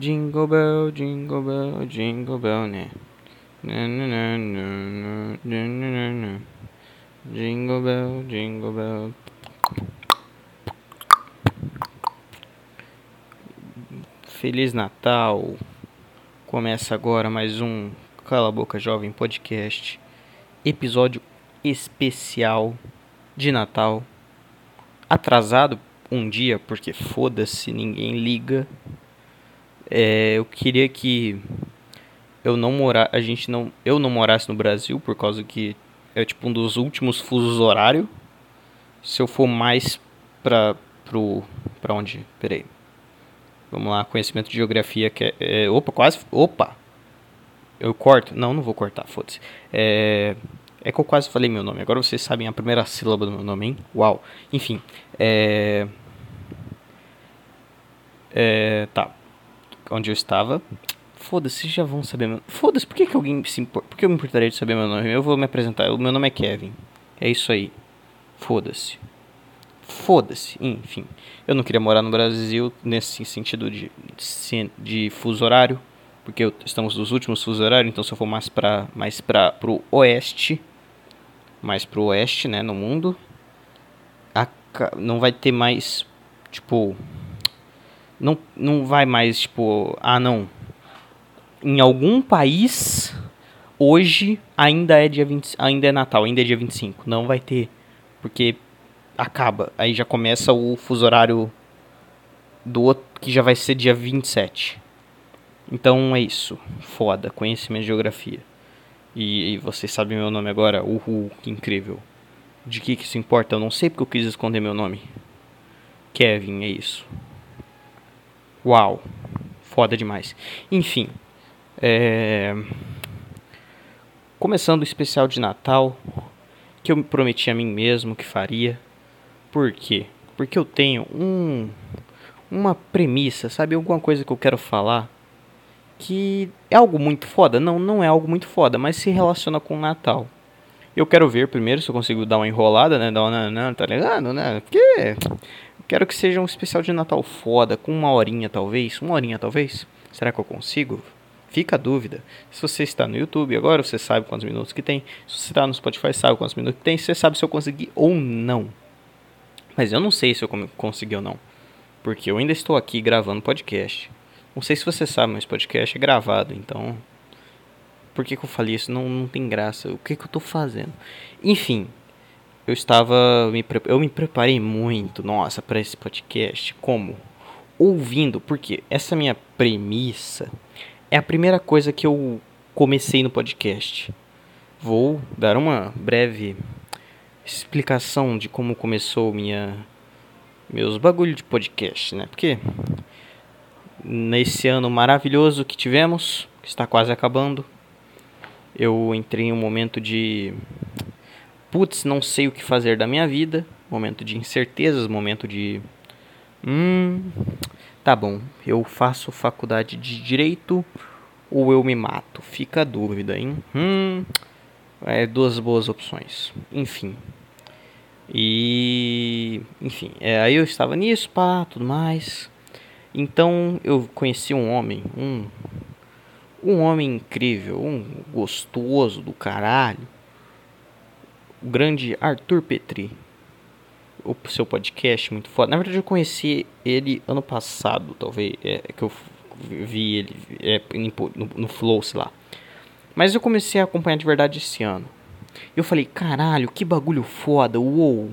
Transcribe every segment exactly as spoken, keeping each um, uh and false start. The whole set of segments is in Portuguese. Jingle bell, jingle bell, jingle bell, né? Jingle bell, jingle bell. Feliz Natal. Começa agora mais um Cala a Boca Jovem Podcast. Episódio especial de Natal. Atrasado um dia, porque foda-se, ninguém liga. É, eu queria que eu não morar, a gente não, eu não morasse no Brasil, por causa que é tipo um dos últimos fusos horários. Se eu for mais pra, pro, pra onde? Peraí. Vamos lá, conhecimento de geografia que é, é opa, quase, opa. Eu corto? Não, não vou cortar, foda-se. É, é que eu quase falei meu nome. Agora vocês sabem a primeira sílaba do meu nome, hein? Uau. Enfim, é, é tá. Onde eu estava. Foda-se, já vão saber meu... Foda-se, por que, que alguém se importa? Por que eu me importaria de saber meu nome? Eu vou me apresentar. O meu nome é Kevin. É isso aí. Foda-se. Foda-se. Enfim. Eu não queria morar no Brasil nesse sentido de, de fuso horário. Porque eu, estamos nos últimos fuso horário. Então se eu for mais para mais para pro oeste. Mais pro oeste, né? No mundo. A, não vai ter mais... Tipo... Não, não vai mais, tipo... Ah, não. Em algum país, hoje, ainda é, dia vinte, ainda é Natal, ainda é dia vinte e cinco. Não vai ter. Porque acaba. Aí já começa o fuso horário do outro, que já vai ser dia vinte e sete. Então, é isso. Foda. Conhecimento de geografia. E, e vocês sabem meu nome agora? Uhul, que incrível. De que que isso importa? Eu não sei porque eu quis esconder meu nome. Kevin, é isso. Uau, foda demais. Enfim, é... começando o especial de Natal, que eu prometi a mim mesmo que faria. Por quê? Porque eu tenho um, uma premissa, sabe? Alguma coisa que eu quero falar que é algo muito foda. Não, não é algo muito foda, mas se relaciona com o Natal. Eu quero ver primeiro se eu consigo dar uma enrolada, né? Dar uma não, tá ligado, né? Porque... Quero que seja um especial de Natal foda, com uma horinha talvez, uma horinha talvez. Será que eu consigo? Fica a dúvida. Se você está no YouTube agora, você sabe quantos minutos que tem. Se você está no Spotify, sabe quantos minutos que tem. Você sabe se eu consegui ou não. Mas eu não sei se eu consegui ou não. Porque eu ainda estou aqui gravando podcast. Não sei se você sabe, mas podcast é gravado, então... Por que que eu falei isso? Não, não tem graça. O que que eu estou fazendo? Enfim... Eu estava, me, eu me preparei muito, nossa, para esse podcast, como? Ouvindo, porque essa minha premissa é a primeira coisa que eu comecei no podcast. Vou dar uma breve explicação de como começou minha, meus bagulho de podcast, né? Porque nesse ano maravilhoso que tivemos, que está quase acabando, eu entrei em um momento de... Putz, não sei o que fazer da minha vida. Momento de incertezas, momento de... Hum... Tá bom, eu faço faculdade de Direito ou eu me mato? Fica a dúvida, hein? Hum... É, duas boas opções. Enfim. E... Enfim, é, aí eu estava nisso, pá, tudo mais. Então, eu conheci um homem, um... Um homem incrível, um gostoso do caralho. O grande Arthur Petri. O seu podcast, muito foda. Na verdade, eu conheci ele ano passado, talvez. É que eu vi ele é, no, no Flow, sei lá. Mas eu comecei a acompanhar de verdade esse ano. Eu falei, caralho, que bagulho foda. Uou,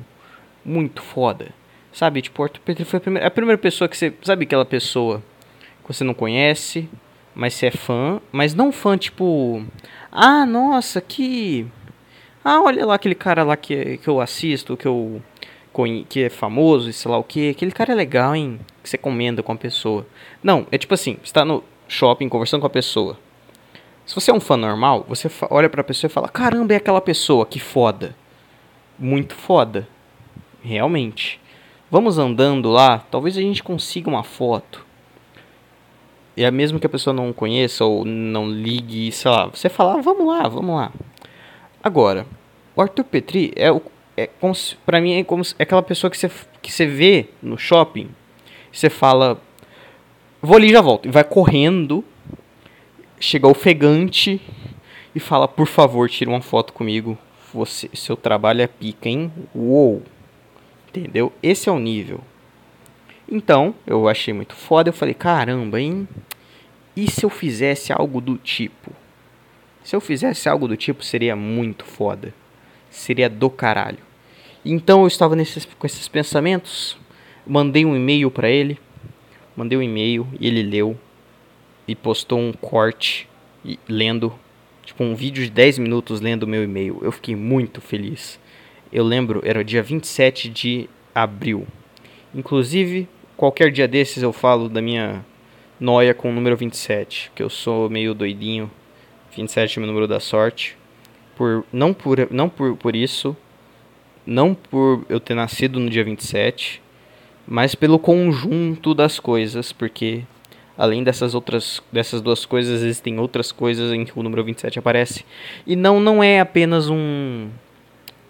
muito foda. Sabe, tipo, Arthur Petri foi a primeira, a primeira pessoa que você... Sabe aquela pessoa que você não conhece, mas você é fã. Mas não fã, tipo... Ah, nossa, que... Ah, olha lá aquele cara lá que, que eu assisto, que, eu, que é famoso e sei lá o que. Aquele cara é legal, hein? Que você comenta com a pessoa. Não, é tipo assim, você tá no shopping conversando com a pessoa. Se você é um fã normal, você olha pra pessoa e fala, caramba, é aquela pessoa, que foda. Muito foda. Realmente. Vamos andando lá, talvez a gente consiga uma foto. E mesmo que a pessoa não conheça ou não ligue, sei lá, você fala, ah, vamos lá, vamos lá. Agora, o Arthur Petri é, o, é como se, pra mim é, como se, é aquela pessoa que você que você vê no shopping, você fala, vou ali e já volto. E vai correndo, chega ofegante e fala, por favor, tira uma foto comigo. Você, seu trabalho é pica, hein? Uou! Entendeu? Esse é o nível. Então, eu achei muito foda. Eu falei, caramba, hein? E se eu fizesse algo do tipo? Se eu fizesse algo do tipo, seria muito foda. Seria do caralho. Então, eu estava nesses, com esses pensamentos. Mandei um e-mail pra ele. Mandei um e-mail e ele leu. E postou um corte e, lendo... Tipo, um vídeo de dez minutos lendo o meu e-mail. Eu fiquei muito feliz. Eu lembro, era dia vinte e sete de abril. Inclusive, qualquer dia desses eu falo da minha noia com o número vinte e sete. Que eu sou meio doidinho. vinte e sete é meu número da sorte. Por, não por, não por, por isso. Não por eu ter nascido no dia vinte e sete. Mas pelo conjunto das coisas. Porque... além dessas outras, dessas duas coisas, existem outras coisas em que o número vinte e sete aparece. E não, não é apenas um,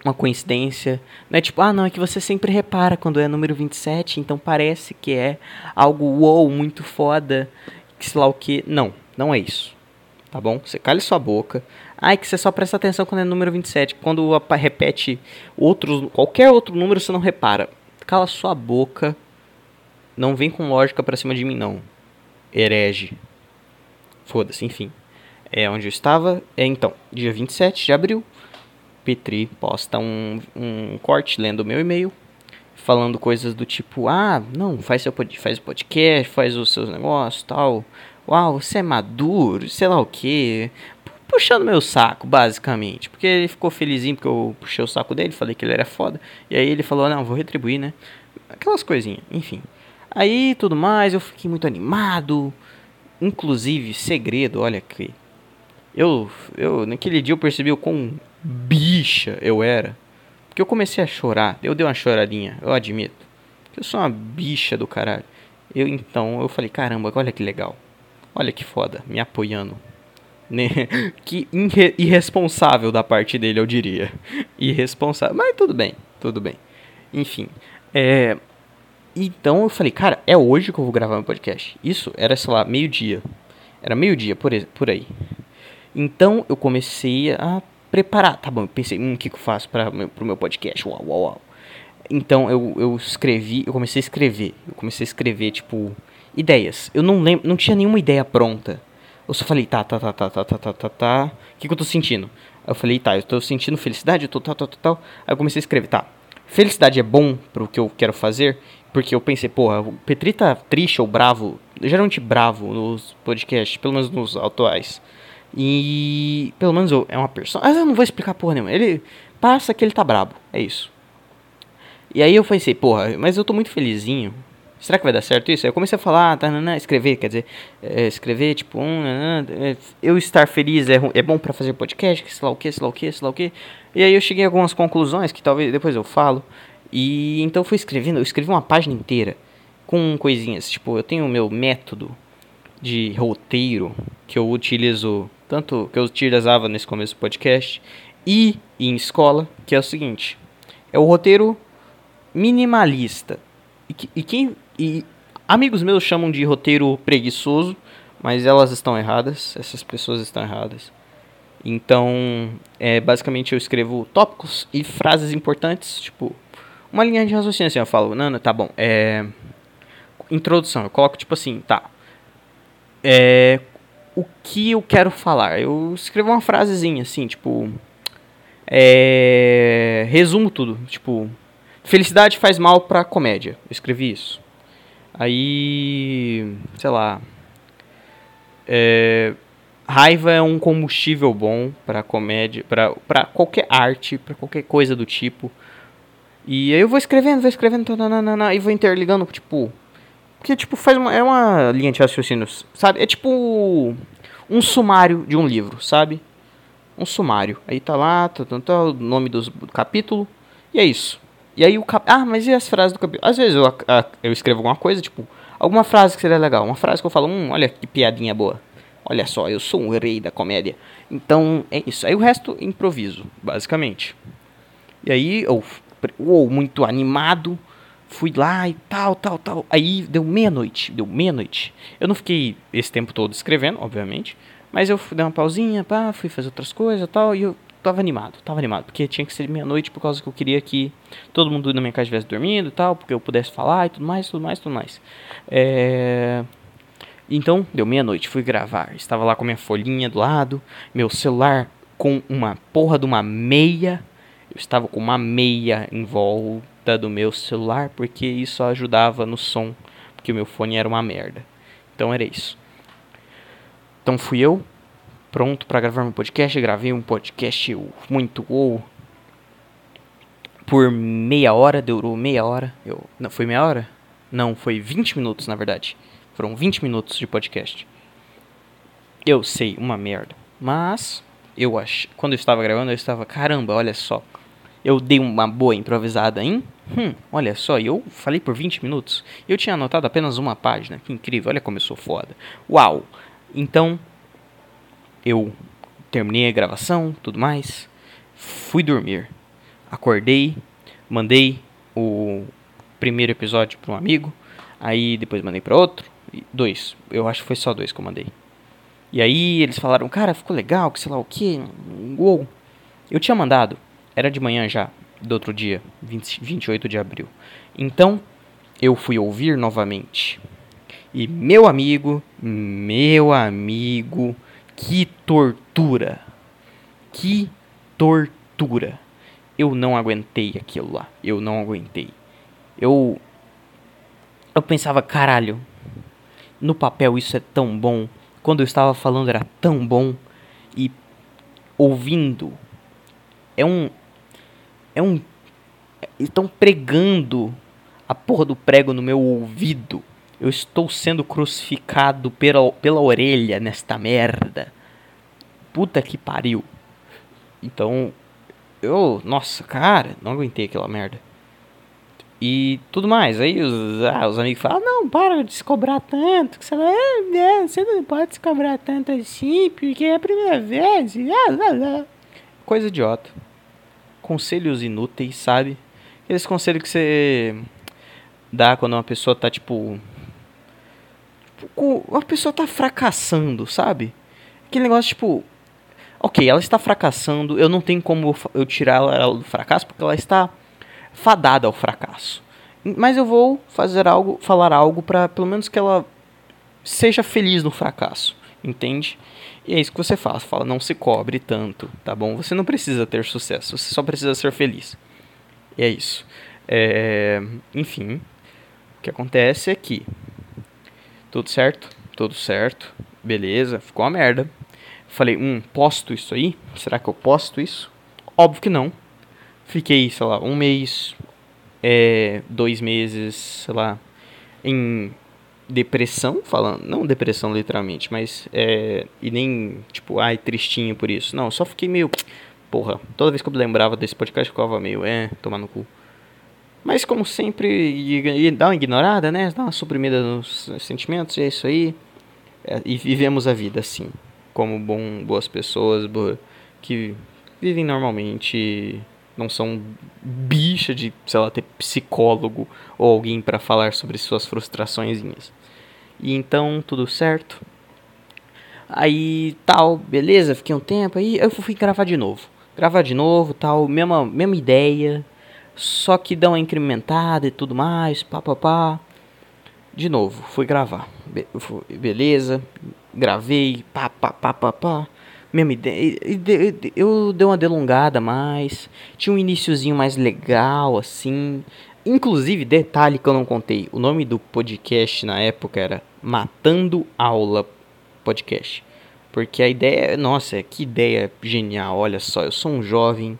uma coincidência. Não é tipo, ah, não, é que você sempre repara quando é número vinte e sete, então parece que é algo wow, muito foda, que sei lá o que. Não, não é isso. Tá bom? Você cale sua boca. Ah, é que você só presta atenção quando é número vinte e sete. Quando repete outros, qualquer outro número, você não repara. Cala sua boca. Não vem com lógica pra cima de mim, não. Herege. Foda-se, enfim. É onde eu estava. É, então, dia vinte e sete de abril. Petri posta um, um corte lendo o meu e-mail. Falando coisas do tipo, ah, não, faz seu faz podcast, faz os seus negócios e tal. Uau, você é maduro, sei lá o quê. Puxando meu saco, basicamente. Porque ele ficou felizinho porque eu puxei o saco dele, falei que ele era foda. E aí ele falou, não, vou retribuir, né? Aquelas coisinhas, enfim. Aí, tudo mais, eu fiquei muito animado. Inclusive, segredo, olha aqui. Eu, eu, naquele dia eu percebi o quão bicha eu era. Porque eu comecei a chorar. Eu dei uma choradinha, eu admito. Eu sou uma bicha do caralho. Eu, então, eu falei, caramba, olha que legal. Olha que foda, me apoiando. Né? Que irre- irresponsável da parte dele, eu diria. Irresponsável, mas tudo bem, tudo bem. Enfim, é... então eu falei, cara, é hoje que eu vou gravar meu podcast. Isso era, sei lá, meio-dia. Era meio-dia, por, por aí. Então eu comecei a preparar. Tá bom, eu pensei, hum, o que, que eu faço para meu, pro meu podcast? Uau, uau, uau. Então eu, eu escrevi, eu comecei a escrever. Eu comecei a escrever, tipo, ideias. Eu não lembro, não tinha nenhuma ideia pronta. Eu só falei, tá, tá, tá, tá, tá, tá, tá, tá, tá. O que, que eu tô sentindo? Eu falei, tá, eu tô sentindo felicidade, eu tô tal, tal, tal, tal. Aí eu comecei a escrever, tá. Felicidade é bom pro que eu quero fazer? Porque eu pensei, porra, o Petri tá triste ou bravo, geralmente bravo nos podcasts, pelo menos nos atuais. E pelo menos eu, é uma pessoa... mas eu não vou explicar porra nenhuma. Ele passa que ele tá brabo, é isso. E aí eu pensei, porra, mas eu tô muito felizinho. Será que vai dar certo isso? Aí eu comecei a falar, tá, nanã, escrever, quer dizer, é, escrever, tipo, um, nanã, é, eu estar feliz é, é bom pra fazer podcast, sei lá o que, sei lá o que, sei lá o que. E aí eu cheguei a algumas conclusões que talvez depois eu falo. E então eu fui escrevendo, eu escrevi uma página inteira com coisinhas, tipo, eu tenho o meu método de roteiro que eu utilizo, tanto que eu utilizava nesse começo do podcast e em escola, que é o seguinte, é o roteiro minimalista, e, e, quem, e amigos meus chamam de roteiro preguiçoso, mas elas estão erradas, essas pessoas estão erradas. Então, é, basicamente eu escrevo tópicos e frases importantes, tipo... uma linha de raciocínio assim, eu falo, Nana, tá bom, é... introdução, eu coloco tipo assim, tá, é... o que eu quero falar? Eu escrevo uma frasezinha assim, tipo, é... resumo tudo, tipo, felicidade faz mal pra comédia, eu escrevi isso. Aí, sei lá, é... raiva é um combustível bom pra comédia, pra, pra qualquer arte, pra qualquer coisa do tipo. E aí eu vou escrevendo, vou escrevendo, nananana, e vou interligando, tipo... porque, tipo, faz uma, é uma linha de raciocínio, sabe? É tipo um sumário de um livro, sabe? Um sumário. Aí tá lá, tá, tá, tá, o nome do, do capítulo, e é isso. E aí o cap... ah, mas e as frases do capítulo? Às vezes eu, a, eu escrevo alguma coisa, tipo... alguma frase que seria legal, uma frase que eu falo, hum, olha que piadinha boa. Olha só, eu sou um rei da comédia. Então, é isso. Aí o resto, improviso, basicamente. E aí eu... uou, muito animado, fui lá e tal, tal, tal. Aí deu meia-noite, deu meia-noite. Eu não fiquei esse tempo todo escrevendo, obviamente, mas eu dei uma pausinha, pá, fui fazer outras coisas e tal, e eu tava animado, tava animado, porque tinha que ser meia-noite por causa que eu queria que todo mundo na minha casa estivesse dormindo e tal, porque eu pudesse falar e tudo mais, tudo mais, tudo mais. É... Então, deu meia-noite, fui gravar, estava lá com minha folhinha do lado, meu celular com uma porra de uma meia, eu estava com uma meia em volta do meu celular, porque isso ajudava no som, porque o meu fone era uma merda, então era isso. Então fui eu, pronto para gravar meu podcast, gravei um podcast muito ou por meia hora, durou meia hora, eu, não, foi meia hora? Não, foi vinte minutos na verdade. Foram vinte minutos de podcast. Eu sei, uma merda. Mas, eu acho, quando eu estava gravando, eu estava, caramba, olha só. Eu dei uma boa improvisada, hein? Hum, olha só, eu falei por vinte minutos. Eu tinha anotado apenas uma página. Que incrível, olha como eu sou foda. Uau! Então, eu terminei a gravação, tudo mais. Fui dormir. Acordei, mandei o primeiro episódio para um amigo. Aí, depois mandei para outro. Dois, eu acho que foi só dois que eu mandei. E aí eles falaram, cara, ficou legal, que sei lá o que, uou. Eu tinha mandado, era de manhã já, do outro dia, vinte, vinte e oito de abril. Então, eu fui ouvir novamente. E meu amigo, meu amigo, que tortura. Que tortura. Eu não aguentei aquilo lá, eu não aguentei. Eu, eu pensava, caralho. No papel isso é tão bom. Quando eu estava falando era tão bom. E ouvindo. É um... É um... Estão pregando a porra do prego no meu ouvido. Eu estou sendo crucificado pela, pela orelha nesta merda. Puta que pariu. Então... Eu... Nossa, cara. Não aguentei aquela merda. E tudo mais, aí os, ah, os amigos falam, não, para de se cobrar tanto, que você, vai, é, você não pode se cobrar tanto assim, porque é a primeira vez, ah, lá, lá. Coisa idiota, conselhos inúteis, sabe, aqueles conselhos que você dá quando uma pessoa tá tipo, tipo uma pessoa tá fracassando, sabe, aquele negócio tipo, ok, ela está fracassando, eu não tenho como eu tirar ela do fracasso, porque ela está... fadada ao fracasso. Mas eu vou fazer algo, falar algo para pelo menos que ela seja feliz no fracasso, entende? E é isso que você faz, fala, não se cobre tanto, tá bom? Você não precisa ter sucesso, você só precisa ser feliz. E é isso. É, enfim, o que acontece é que tudo certo, tudo certo, beleza, ficou uma merda. Falei, hum, posto isso aí? Será que eu posto isso? Óbvio que não. Fiquei, sei lá, um mês, é, dois meses, sei lá, em depressão, falando, não depressão literalmente, mas, é, e nem, tipo, ai, tristinho por isso. Não, só fiquei meio, porra, toda vez que eu me lembrava desse podcast, eu ficava meio, é, tomar no cu. Mas, como sempre, e, e dá uma ignorada, né, dá uma suprimida nos sentimentos, e é isso aí, é, e vivemos a vida assim, como bom, boas pessoas, boa, que vivem normalmente... Não são bicha de, sei lá, ter psicólogo ou alguém para falar sobre suas frustraçõezinhas. E então, tudo certo. Aí, tal, beleza, fiquei um tempo. Aí eu fui gravar de novo. Gravar de novo, tal, mesma, mesma ideia. Só que dá uma incrementada e tudo mais, pá, pá, pá. De novo, fui gravar. Be- fui, beleza, gravei, pá, pá, pá, pá, pá. Mesma ideia, eu dei uma delongada mais, tinha um iniciozinho mais legal, assim, inclusive, detalhe que eu não contei, o nome do podcast na época era Matando Aula Podcast, porque a ideia, nossa, que ideia genial, olha só, eu sou um jovem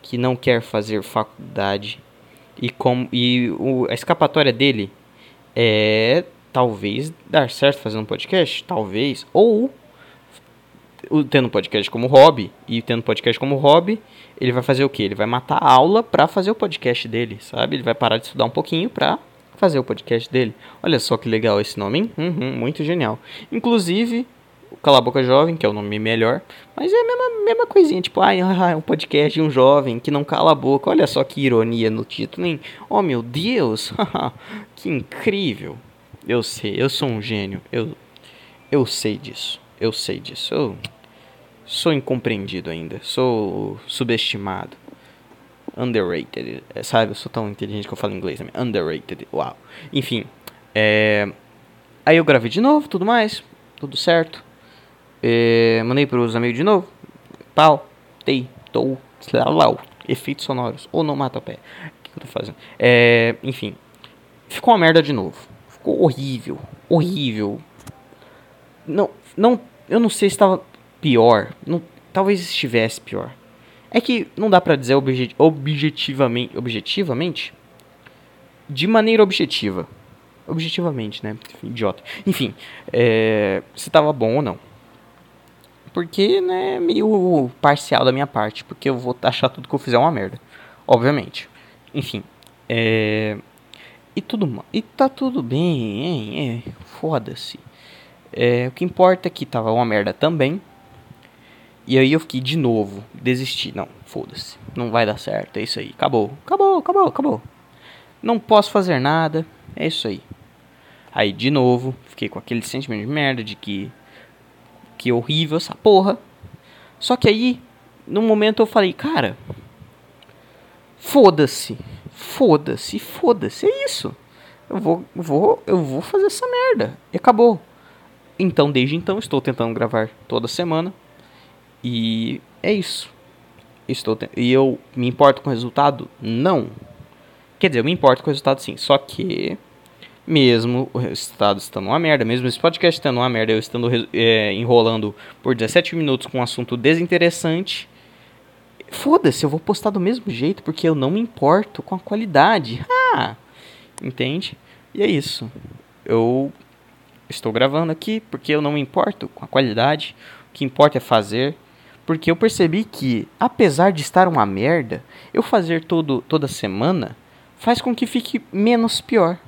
que não quer fazer faculdade, e, com, e o, a escapatória dele é, talvez, dar certo fazendo um podcast, talvez, ou... tendo podcast como hobby, e tendo podcast como hobby, ele vai fazer o quê? Ele vai matar a aula pra fazer o podcast dele, sabe? Ele vai parar de estudar um pouquinho pra fazer o podcast dele. Olha só que legal esse nome, hein? Uhum, muito genial. Inclusive, Cala a Boca Jovem, que é o nome melhor, mas é a mesma, mesma coisinha, tipo, ah, é um podcast de um jovem que não cala a boca, olha só que ironia no título, hein? Oh, meu Deus, que incrível, eu sei, eu sou um gênio, eu, eu sei disso, eu sei disso, eu sou incompreendido ainda, sou subestimado, underrated, sabe, eu sou tão inteligente que eu falo inglês também, underrated, uau, enfim, é... Aí eu gravei de novo, tudo mais, tudo certo. É, mandei pros amigos de novo. Pau, tei, tou, lalau. Efeitos sonoros, onomatopeia. O que eu tô fazendo? É, enfim, ficou uma merda de novo. Ficou horrível, horrível. Não, não, eu não sei se tava pior. Não, talvez estivesse pior. É que não dá pra dizer obje, objetivamente, objetivamente? De maneira objetiva. Objetivamente, né? Idiota. Enfim, é, se tava bom ou não. Porque, né, meio parcial da minha parte. Porque eu vou achar tudo que eu fizer uma merda. Obviamente. Enfim. É, e tudo e tá tudo bem. É, é, foda-se. É, o que importa é que tava uma merda também. E aí eu fiquei de novo. Desisti. Não, foda-se. Não vai dar certo. É isso aí. Acabou. Acabou, acabou, acabou. Não posso fazer nada. É isso aí. Aí, de novo, fiquei com aquele sentimento de merda, de que... Que horrível essa porra. Só que aí, num momento eu falei, cara... Foda-se. Foda-se, foda-se. É isso. Eu vou, vou, eu vou fazer essa merda. E acabou. Então, desde então, estou tentando gravar toda semana. E é isso. Estou te... E eu me importo com o resultado? Não. Quer dizer, eu me importo com o resultado sim. Só que... Mesmo o resultado estando uma merda, mesmo esse podcast estando uma merda, eu estando é, enrolando por dezessete minutos com um assunto desinteressante, foda-se, eu vou postar do mesmo jeito, porque eu não me importo com a qualidade. Ah, entende? E é isso. Eu estou gravando aqui porque eu não me importo com a qualidade, o que importa é fazer, porque eu percebi que, apesar de estar uma merda, eu fazer todo, toda semana faz com que fique menos pior.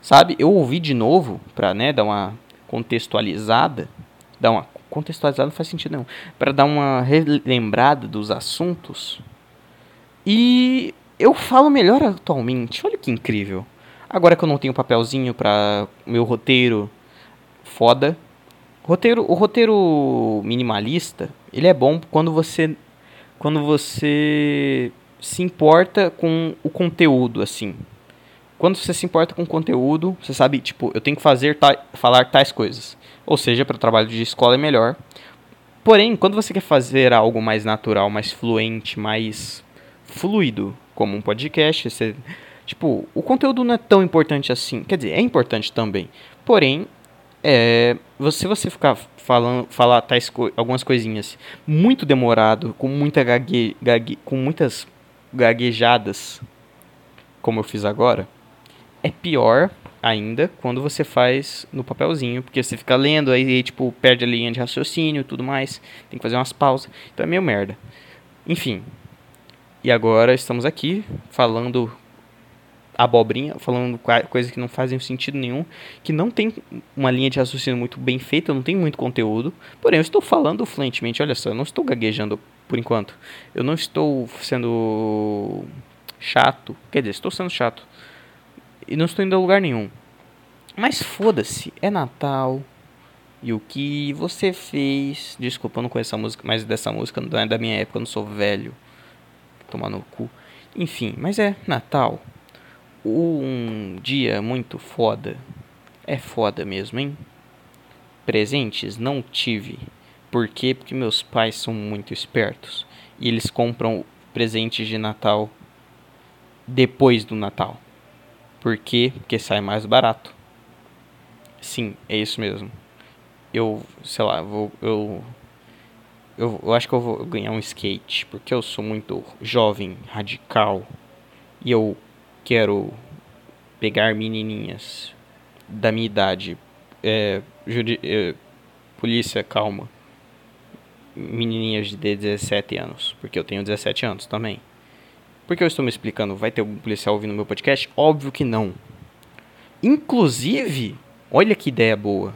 Sabe, eu ouvi de novo, pra, né, dar uma contextualizada, dar uma contextualizada não faz sentido não, pra dar uma relembrada dos assuntos, e eu falo melhor atualmente, olha que incrível. Agora que eu não tenho papelzinho pra meu roteiro, foda, roteiro, o roteiro minimalista, ele é bom quando você, quando você se importa com o conteúdo, assim. Quando você se importa com conteúdo, você sabe, tipo, eu tenho que fazer ta- falar tais coisas. Ou seja, para o trabalho de escola é melhor. Porém, quando você quer fazer algo mais natural, mais fluente, mais fluido, como um podcast, você, tipo, o conteúdo não é tão importante assim. Quer dizer, é importante também. Porém, é, se você ficar falando, falar tais co- algumas coisinhas muito demorado, com, muita gague- gague- com muitas gaguejadas, como eu fiz agora... É pior ainda quando você faz no papelzinho, porque você fica lendo, aí tipo, perde a linha de raciocínio e tudo mais, tem que fazer umas pausas, então é meio merda. Enfim, e agora estamos aqui falando abobrinha, falando coisas que não fazem sentido nenhum, que não tem uma linha de raciocínio muito bem feita, não tem muito conteúdo, porém eu estou falando fluentemente, olha só, eu não estou gaguejando por enquanto, eu não estou sendo chato, quer dizer, estou sendo chato, e não estou indo a lugar nenhum. Mas foda-se. É Natal. E o que você fez... Desculpa, eu não conheço a música. Mas dessa música não é da minha época. Eu não sou velho. Tomar no cu. Enfim. Mas é Natal. Um dia muito foda. É foda mesmo, hein? Presentes? Não tive. Por quê? Porque meus pais são muito espertos. E eles compram presentes de Natal. Depois do Natal. Por quê? Porque sai mais barato. Sim, é isso mesmo. Eu, sei lá, vou, eu, eu, eu acho que eu vou ganhar um skate. Porque eu sou muito jovem, radical. E eu quero pegar menininhas da minha idade. É, judi- é, polícia, calma. Menininhas de dezessete anos. Porque eu tenho dezessete anos também. Por que eu estou me explicando? Vai ter algum policial ouvindo meu podcast? Óbvio que não. Inclusive, olha que ideia boa.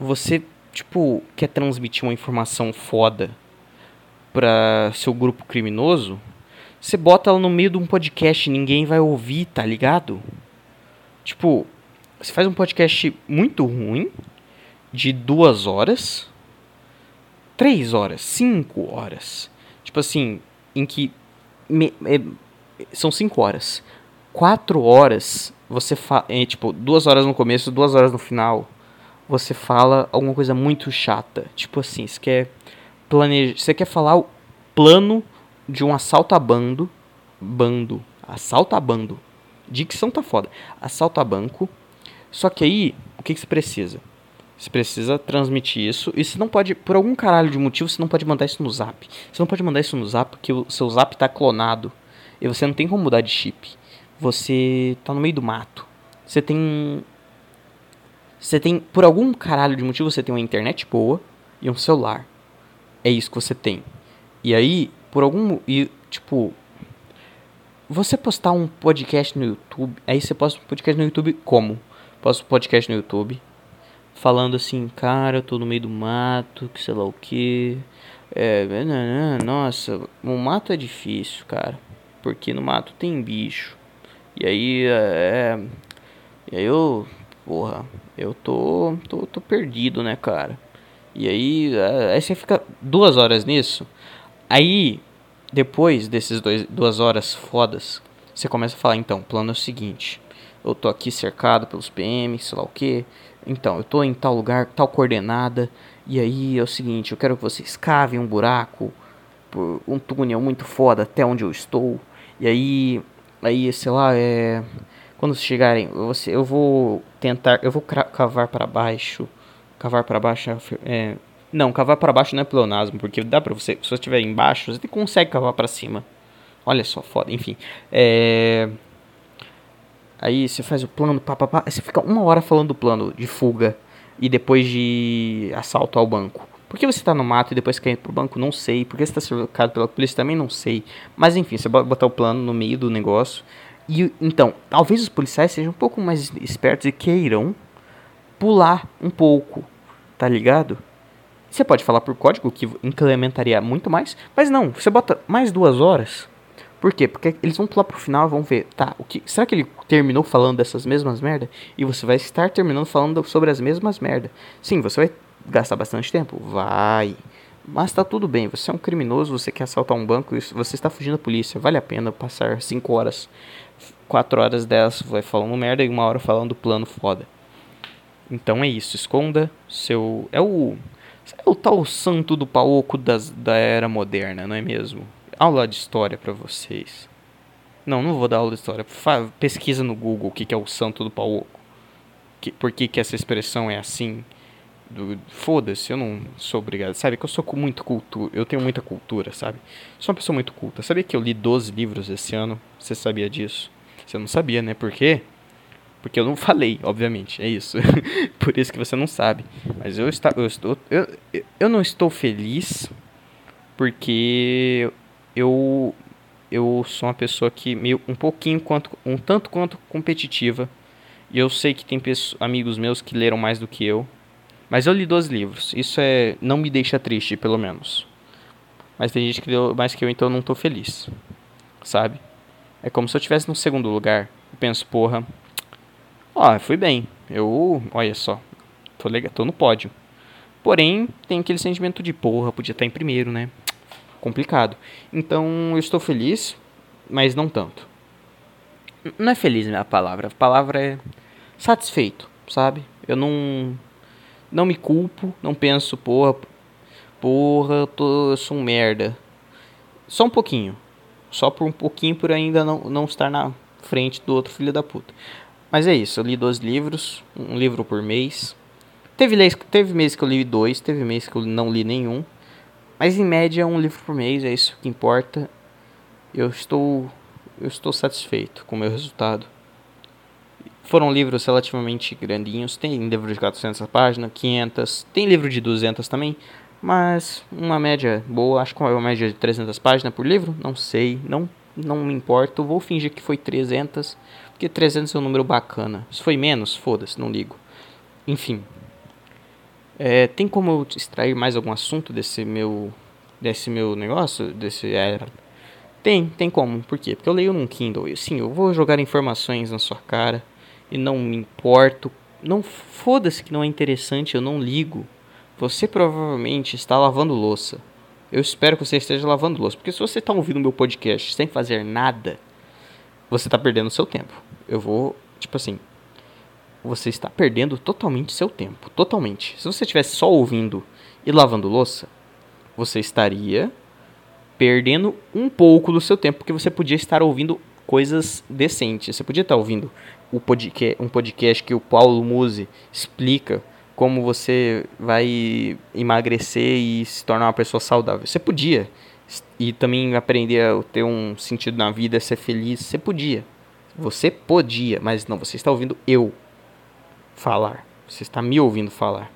Você tipo, quer transmitir uma informação foda pra seu grupo criminoso, você bota ela no meio de um podcast e ninguém vai ouvir, tá ligado? Tipo, você faz um podcast muito ruim, de duas horas, três horas, cinco horas. Tipo assim, em que... Me, me, são cinco horas. Quatro horas, você fala... É, tipo, duas horas no começo, duas horas no final, você fala alguma coisa muito chata. Tipo assim, você quer planejar... Você quer falar o plano de um assalto a bando. Bando. Assalto a bando. Dicção tá foda. Assalto a banco. Só que aí, o que, que você precisa? Você precisa transmitir isso. E você não pode, por algum caralho de motivo, você não pode mandar isso no zap. Você não pode mandar isso no zap porque o seu zap tá clonado. E você não tem como mudar de chip. Você tá no meio do mato. Você tem... Você tem, por algum caralho de motivo, você tem uma internet boa e um celular. É isso que você tem. E aí... Por algum... E, tipo... Você postar um podcast no YouTube... Aí você posta um podcast no YouTube como? Posta um podcast no YouTube... Falando assim... Cara, eu tô no meio do mato... Que sei lá o que... É... Nossa... O mato é difícil, cara... Porque no mato tem bicho... E aí... É... E aí eu... Porra... Eu tô... Tô, tô perdido, né, cara... E aí... É... Aí você fica duas horas nisso... Aí, depois desses dois, duas horas fodas, você começa a falar, então, o plano é o seguinte, eu tô aqui cercado pelos P M, sei lá o que, então, eu tô em tal lugar, tal coordenada, e aí é o seguinte, eu quero que vocês cavem um buraco, um túnel muito foda até onde eu estou, e aí, aí sei lá, é, quando chegarem, você, eu vou tentar, eu vou cavar para baixo, cavar para baixo é... Não, cavar pra baixo não é pleonasmo, porque dá pra você... Se você estiver embaixo, você consegue cavar pra cima. Olha só, foda, enfim. É... Aí você faz o plano, papapá... Você fica uma hora falando do plano de fuga e depois de assalto ao banco. Por que você tá no mato e depois cai pro banco? Não sei. Por que você tá cercado pela polícia? Também não sei. Mas enfim, você pode botar o plano no meio do negócio. E então, talvez os policiais sejam um pouco mais espertos e queiram pular um pouco, tá ligado? Você pode falar por código, que incrementaria muito mais, mas não, você bota mais duas horas. Por quê? Porque eles vão pular pro final e vão ver, tá, o que, será que ele terminou falando dessas mesmas merda? E você vai estar terminando falando sobre as mesmas merda. Sim, você vai gastar bastante tempo? Vai. Mas tá tudo bem, você é um criminoso, você quer assaltar um banco, você está fugindo da polícia. Vale a pena passar cinco horas, quatro horas delas vai falando merda e uma hora falando plano foda. Então é isso, esconda seu... É o... É o tal santo do paoco das, da era moderna, não é mesmo? Aula de história pra vocês. Não, não vou dar aula de história. Fa- pesquisa no Google o que, que é o santo do paoco. Que, por que, que essa expressão é assim. Do, foda-se, eu não sou obrigado. Sabe que eu sou muito cultura. Eu tenho muita cultura, sabe? Sou uma pessoa muito culta. Sabia que eu li doze livros esse ano? Você sabia disso? Você não sabia, né? Por quê? Porque eu não falei, obviamente, é isso. Por isso que você não sabe. Mas eu, está, eu, estou, eu, eu não estou feliz porque eu, eu sou uma pessoa que meio, um pouquinho, quanto, um tanto quanto competitiva. E eu sei que tem pessoas, amigos meus que leram mais do que eu. Mas eu li dois livros, isso é, não me deixa triste, pelo menos. Mas tem gente que leu mais que eu, então eu não estou feliz, sabe? É como se eu estivesse no segundo lugar. Eu penso, porra... Ó, oh, fui bem. Eu, olha só, tô, legal, tô no pódio. Porém, tem aquele sentimento de porra, podia estar em primeiro, né? Complicado. Então, eu estou feliz, mas não tanto. Não é feliz a palavra. A palavra é satisfeito, sabe? Eu não, não me culpo, não penso, porra, porra, eu, tô, eu sou um merda. Só um pouquinho. Só por um pouquinho, por ainda não, não estar na frente do outro filho da puta. Mas é isso, eu li dois livros, um livro por mês. Teve, teve mês que eu li dois, teve mês que eu não li nenhum. Mas em média um livro por mês, é isso que importa. Eu estou, eu estou satisfeito com o meu resultado. Foram livros relativamente grandinhos, tem livro de quatrocentas páginas, quinhentas, tem livro de duzentas também. Mas uma média boa, acho que uma média de trezentas páginas por livro, não sei, não, não me importo. Vou fingir que foi trezentas. Porque trezentos é um número bacana. Se foi menos, foda-se, não ligo. Enfim. É, tem como eu extrair mais algum assunto desse meu, desse meu negócio? Desse, é, tem, tem como. Por quê? Porque eu leio num Kindle. E, sim, eu vou jogar informações na sua cara e não me importo. Não, foda-se que não é interessante, eu não ligo. Você provavelmente está lavando louça. Eu espero que você esteja lavando louça. Porque se você está ouvindo meu podcast sem fazer nada, você está perdendo o seu tempo. Eu vou, tipo assim... Você está perdendo totalmente seu tempo. Totalmente. Se você estivesse só ouvindo e lavando louça, você estaria perdendo um pouco do seu tempo, porque você podia estar ouvindo coisas decentes. Você podia estar ouvindo o podcast, um podcast que o Paulo Musi explica como você vai emagrecer e se tornar uma pessoa saudável. Você podia. E também aprender a ter um sentido na vida, ser feliz. Você podia. Você podia, mas não, você está ouvindo eu. Falar, você está me ouvindo falar,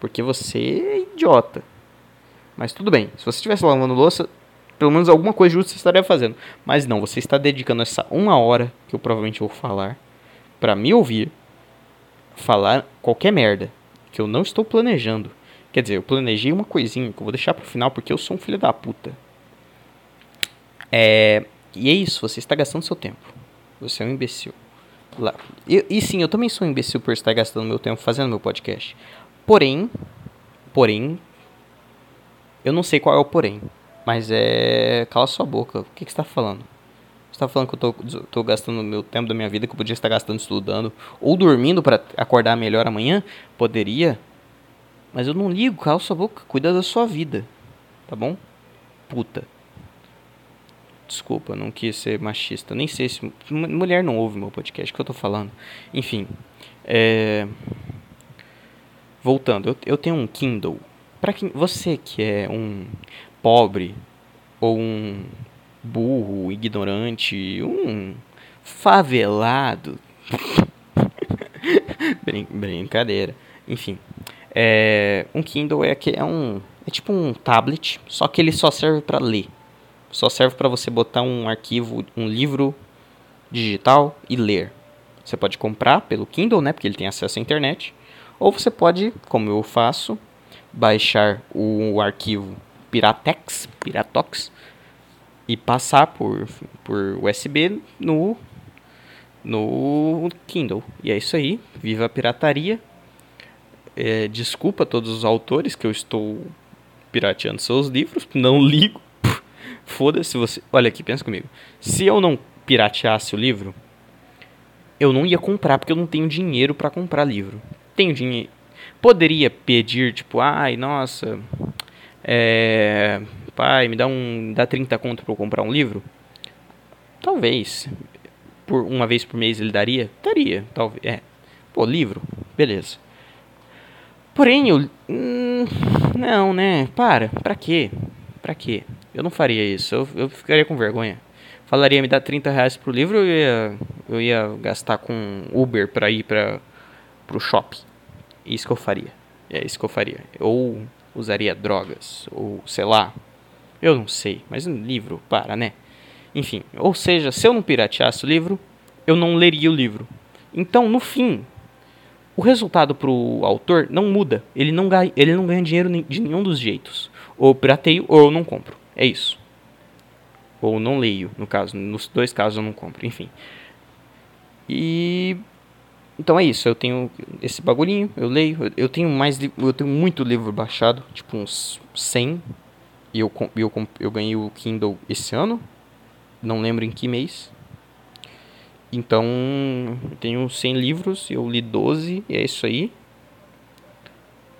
porque você é idiota, mas tudo bem, se você estivesse lavando louça, pelo menos alguma coisa justa você estaria fazendo, mas não, você está dedicando essa uma hora, que eu provavelmente vou falar, para me ouvir, falar qualquer merda, que eu não estou planejando, quer dizer, eu planejei uma coisinha, que eu vou deixar para o final, porque eu sou um filho da puta, é, e é isso, você está gastando seu tempo, você é um imbecil. Lá. E, e sim, eu também sou um imbecil por estar gastando meu tempo fazendo meu podcast. Porém, porém, eu não sei qual é o porém, mas é... Cala sua boca, o que, que você está falando? Você está falando que eu tô, tô gastando meu tempo da minha vida, que eu podia estar gastando estudando, ou dormindo para acordar melhor amanhã? Poderia, mas eu não ligo, cala sua boca, cuida da sua vida, tá bom? Puta. Desculpa, não quis ser machista. Nem sei se... Mulher não ouve meu podcast, o que eu tô falando? Enfim. É... Voltando, eu, eu tenho um Kindle. Pra quem, você que é um pobre, ou um burro, ignorante, um favelado... Brin- brincadeira. Enfim. É... Um Kindle é, é, um, é tipo um tablet, só que ele só serve pra ler. Só serve para você botar um arquivo, um livro digital e ler. Você pode comprar pelo Kindle, né? Porque ele tem acesso à internet. Ou você pode, como eu faço, baixar o arquivo Piratex, Piratox, e passar por, por U S B no, no Kindle. E é isso aí. Viva a pirataria. É, desculpa a todos os autores que eu estou pirateando seus livros. Não ligo. Foda-se você... Olha aqui, pensa comigo. Se eu não pirateasse o livro, eu não ia comprar, porque eu não tenho dinheiro pra comprar livro. Tenho dinheiro... Poderia pedir, tipo, ai, nossa... É... Pai, me dá um... Dá trinta conto pra eu comprar um livro? Talvez. Por uma vez por mês ele daria? Daria, talvez. É. Pô, livro? Beleza. Porém, eu... Hum, não, né? Para. Pra quê? Pra quê? Eu não faria isso, eu, eu ficaria com vergonha. Falaria, me dá trinta reais pro livro, eu ia, eu ia gastar com Uber pra ir pra, pro shopping. Isso que eu faria. É isso que eu faria. Ou usaria drogas, ou sei lá. Eu não sei, mas um livro, para, né? Enfim, ou seja, se eu não pirateasse o livro, eu não leria o livro. Então, no fim, o resultado pro autor não muda. Ele não ganha, ele não ganha dinheiro de nenhum dos jeitos. Ou pirateio, ou eu não compro. É isso. Ou não leio, no caso. Nos dois casos eu não compro, enfim. E... Então é isso. Eu tenho esse bagulhinho, eu leio. Eu tenho mais li- eu tenho muito livro baixado. Tipo uns cem. E eu, comp- eu, comp- eu ganhei o Kindle esse ano. Não lembro em que mês. Então, eu tenho cem livros. Eu li doze. E é isso aí.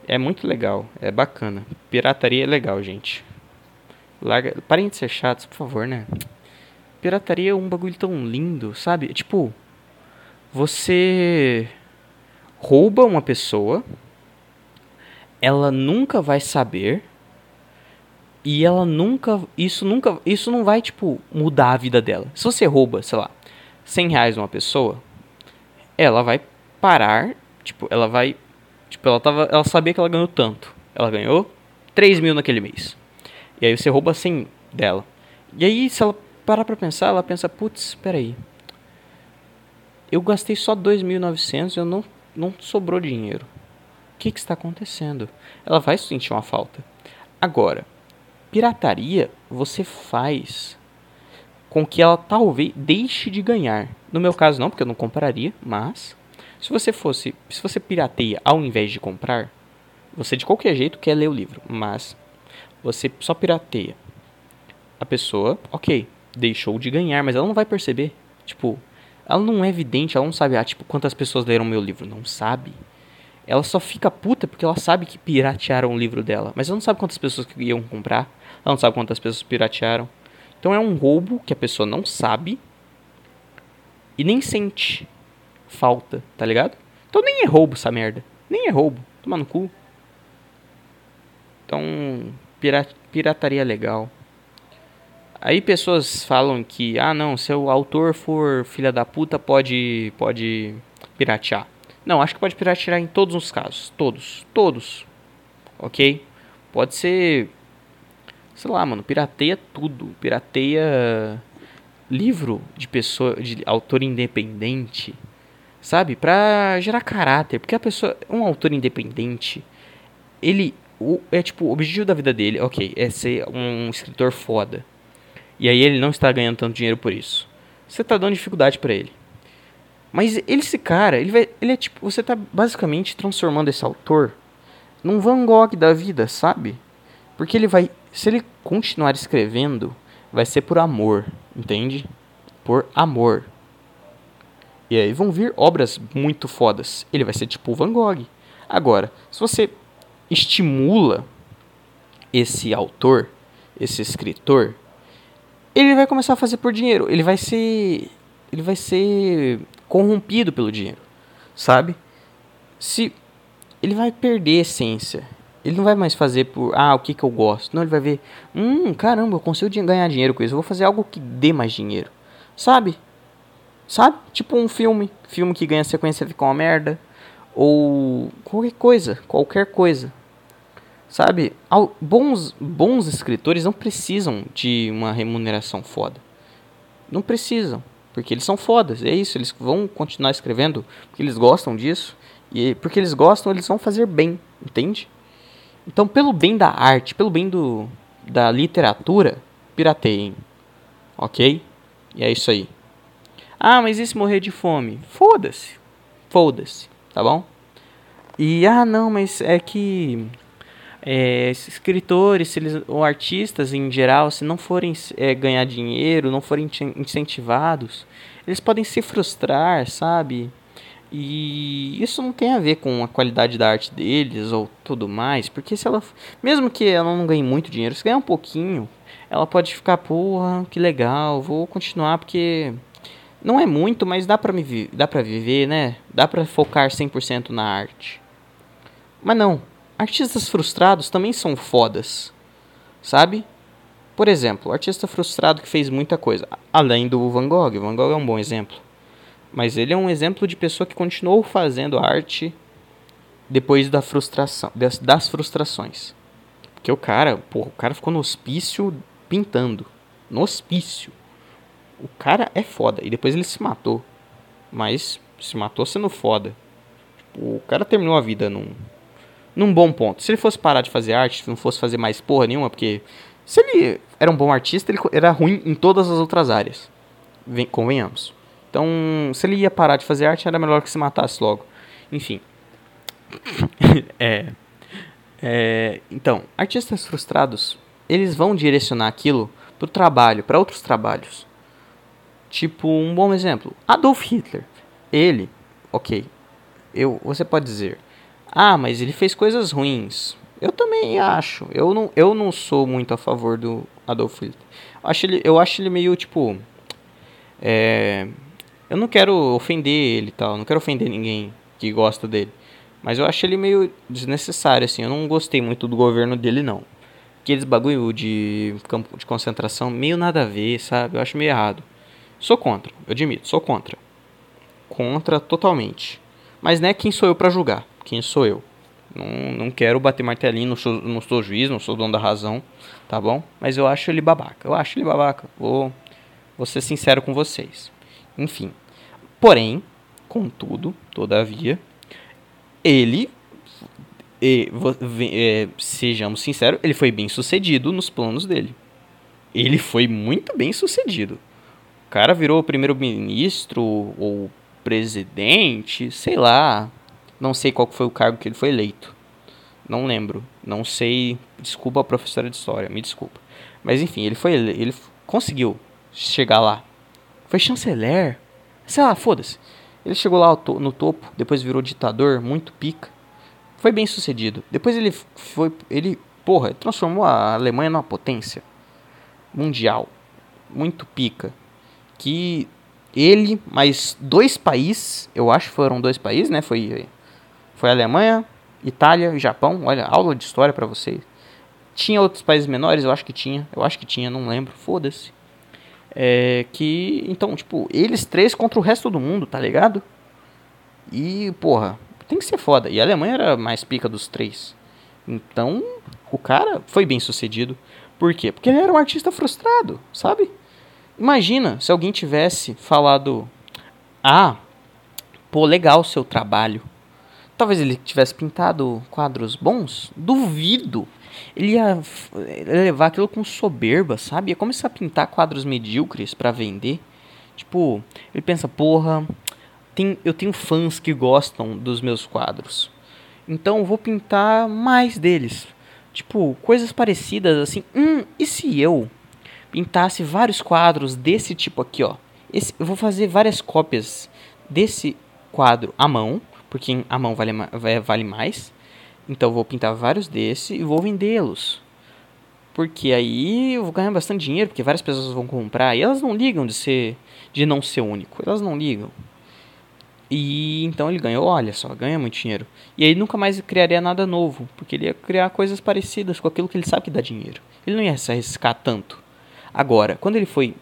É muito legal. É bacana. Pirataria é legal, gente. Larga... Parem de ser chatos, por favor, né? Pirataria é um bagulho tão lindo, sabe? Tipo, você rouba uma pessoa, ela nunca vai saber, e ela nunca... Isso nunca... Isso não vai, tipo, mudar a vida dela. Se você rouba, sei lá, cem reais uma pessoa, ela vai parar, tipo, ela vai... Tipo, ela, tava, ela sabia que ela ganhou tanto. Ela ganhou três mil naquele mês. E aí você rouba cem dela. E aí, se ela parar pra pensar, ela pensa... Putz, peraí. Eu gastei só dois mil e novecentos e eu não, não sobrou dinheiro. O que, que está acontecendo? Ela vai sentir uma falta. Agora, pirataria você faz com que ela talvez deixe de ganhar. No meu caso não, porque eu não compraria, mas se você fosse, se você pirateia ao invés de comprar, você de qualquer jeito quer ler o livro, mas você só pirateia. A pessoa, ok, deixou de ganhar, mas ela não vai perceber. Tipo, ela não é vidente, ela não sabe, ah, tipo, quantas pessoas leram meu livro, não sabe. Ela só fica puta porque ela sabe que piratearam o livro dela, mas ela não sabe quantas pessoas que iam comprar, ela não sabe quantas pessoas piratearam. Então é um roubo que a pessoa não sabe e nem sente falta, tá ligado? Então nem é roubo essa merda, nem é roubo, toma no cu. Então, pirat- pirataria é legal. Aí pessoas falam que, ah não, se o autor for filha da puta, pode, pode piratear. Não, acho que pode piratear em todos os casos, todos, todos, ok? Pode ser, sei lá, mano, pirateia tudo, pirateia livro de pessoa, de autor independente, sabe? Pra gerar caráter, porque a pessoa, um autor independente, ele, o, é tipo, o objetivo da vida dele, ok, é ser um escritor foda. E aí ele não está ganhando tanto dinheiro por isso. Você está dando dificuldade para ele. Mas ele, esse cara, ele, vai, ele é tipo... Você está basicamente transformando esse autor num Van Gogh da vida, sabe? Porque ele vai... Se ele continuar escrevendo, vai ser por amor, entende? Por amor. E aí vão vir obras muito fodas. Ele vai ser tipo o Van Gogh. Agora, se você estimula esse autor, esse escritor... Ele vai começar a fazer por dinheiro. Ele vai ser... Ele vai ser corrompido pelo dinheiro. Sabe? Se... Ele vai perder a essência. Ele não vai mais fazer por... Ah, o que que eu gosto. Não, ele vai ver... Hum, caramba, eu consigo ganhar dinheiro com isso. Eu vou fazer algo que dê mais dinheiro. Sabe? Sabe? Tipo um filme. Filme que ganha sequência fica uma merda. Ou... Qualquer coisa. Qualquer coisa. Sabe, bons, bons escritores não precisam de uma remuneração foda. Não precisam, porque eles são fodas, é isso. Eles vão continuar escrevendo porque eles gostam disso. E porque eles gostam, eles vão fazer bem, entende? Então, pelo bem da arte, pelo bem do, da literatura, pirateiem, ok? E é isso aí. Ah, mas e se morrer de fome? Foda-se, foda-se, tá bom? E, ah, não, mas é que... É, escritores se eles, ou artistas em geral, se não forem é, ganhar dinheiro, não forem incentivados, eles podem se frustrar, sabe? E isso não tem a ver com a qualidade da arte deles ou tudo mais, porque se ela, mesmo que ela não ganhe muito dinheiro, se ganhar um pouquinho, ela pode ficar, porra, que legal, vou continuar porque não é muito, mas dá pra, me, dá pra viver, né? Dá pra focar cem por cento na arte. Mas não. Artistas frustrados também são fodas, sabe? Por exemplo, o artista frustrado que fez muita coisa, além do Van Gogh. Van Gogh é um bom exemplo. Mas ele é um exemplo de pessoa que continuou fazendo arte depois da frustração, das, das frustrações. Porque o cara, pô, o cara ficou no hospício pintando. No hospício. O cara é foda. E depois ele se matou. Mas se matou sendo foda. O cara terminou a vida num... Num bom ponto. Se ele fosse parar de fazer arte, se não fosse fazer mais porra nenhuma, porque se ele era um bom artista, ele era ruim em todas as outras áreas. Vem, convenhamos. Então, se ele ia parar de fazer arte, era melhor que se matasse logo. Enfim. é, é, então, artistas frustrados, eles vão direcionar aquilo pro trabalho, para outros trabalhos. Tipo, um bom exemplo. Adolf Hitler. Ele, ok. Eu, você pode dizer... Ah, mas ele fez coisas ruins. Eu também acho. Eu não, eu não sou muito a favor do Adolf Hitler. Eu acho ele, eu acho ele meio, tipo... É, eu não quero ofender ele e tal. Não quero ofender ninguém que gosta dele. Mas eu acho ele meio desnecessário, assim. Eu não gostei muito do governo dele, não. Aqueles bagulho de campo de concentração, meio nada a ver, sabe? Eu acho meio errado. Sou contra, eu admito. Sou contra. Contra totalmente. Mas, né, quem sou eu pra julgar? Quem sou eu? Não, não quero bater martelinho, não sou, não sou juiz, não sou dono da razão, tá bom? Mas eu acho ele babaca, eu acho ele babaca, vou, vou ser sincero com vocês. Enfim, porém, contudo, todavia, ele E, é, sejamos sinceros, ele foi bem sucedido nos planos dele. Ele foi muito bem sucedido. O cara virou primeiro-ministro ou presidente, sei lá. Não sei qual foi o cargo que ele foi eleito. Não lembro. Não sei. Desculpa a professora de história, me desculpa. Mas enfim, ele foi ele, ele conseguiu chegar lá. Foi chanceler. Sei lá, foda-se. Ele chegou lá no topo, depois virou ditador, muito pica. Foi bem sucedido. Depois ele foi... Ele, porra, transformou a Alemanha numa potência mundial. Muito pica. Que ele, mais dois países, eu acho que foram dois países, né? Foi, foi Alemanha, Itália e Japão. Olha, aula de história pra vocês. Tinha outros países menores? Eu acho que tinha. Eu acho que tinha, não lembro. Foda-se. É que... Então, tipo, eles três contra o resto do mundo, tá ligado? E, porra... Tem que ser foda. E a Alemanha era mais pica dos três. Então, o cara foi bem sucedido. Por quê? Porque ele era um artista frustrado, sabe? Imagina se alguém tivesse falado... Ah, pô, legal o seu trabalho. Talvez ele tivesse pintado quadros bons. Duvido. Ele ia levar aquilo com soberba, sabe? Ia começar a pintar quadros medíocres pra vender. Tipo, ele pensa, porra... Tem, eu tenho fãs que gostam dos meus quadros. Então eu vou pintar mais deles. Tipo, coisas parecidas assim. Hum, e se eu pintasse vários quadros desse tipo aqui, ó? Esse, eu vou fazer várias cópias desse quadro à mão. Porque a mão vale, vale mais. Então eu vou pintar vários desses e vou vendê-los. Porque aí eu vou ganhar bastante dinheiro. Porque várias pessoas vão comprar. E elas não ligam de, ser, de não ser único. Elas não ligam. E então ele ganhou, olha só, ganha muito dinheiro. E aí ele nunca mais criaria nada novo, porque ele ia criar coisas parecidas com aquilo que ele sabe que dá dinheiro. Ele não ia se arriscar tanto. Agora, quando ele foi...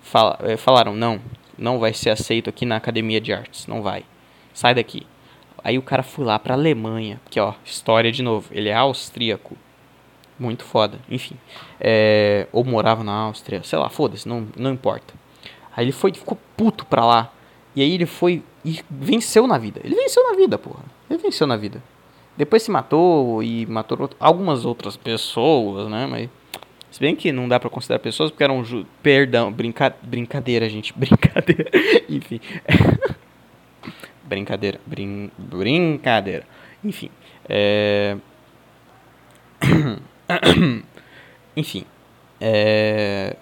Fala, falaram, não, não vai ser aceito aqui na Academia de Artes, não vai. Sai daqui. Aí o cara foi lá pra Alemanha, que ó, história de novo, ele é austríaco. Muito foda, enfim. É, ou morava na Áustria, sei lá, foda-se, não, não importa. Aí ele foi, ficou puto pra lá. E aí ele foi e venceu na vida. Ele venceu na vida, porra. Ele venceu na vida. Depois se matou e matou outro, algumas outras pessoas, né? Mas se bem que não dá pra considerar pessoas porque eram... Ju- Perdão, brinca- brincadeira, gente. Brincadeira. Enfim. brincadeira. Brin- brincadeira. Enfim. É... Enfim. É...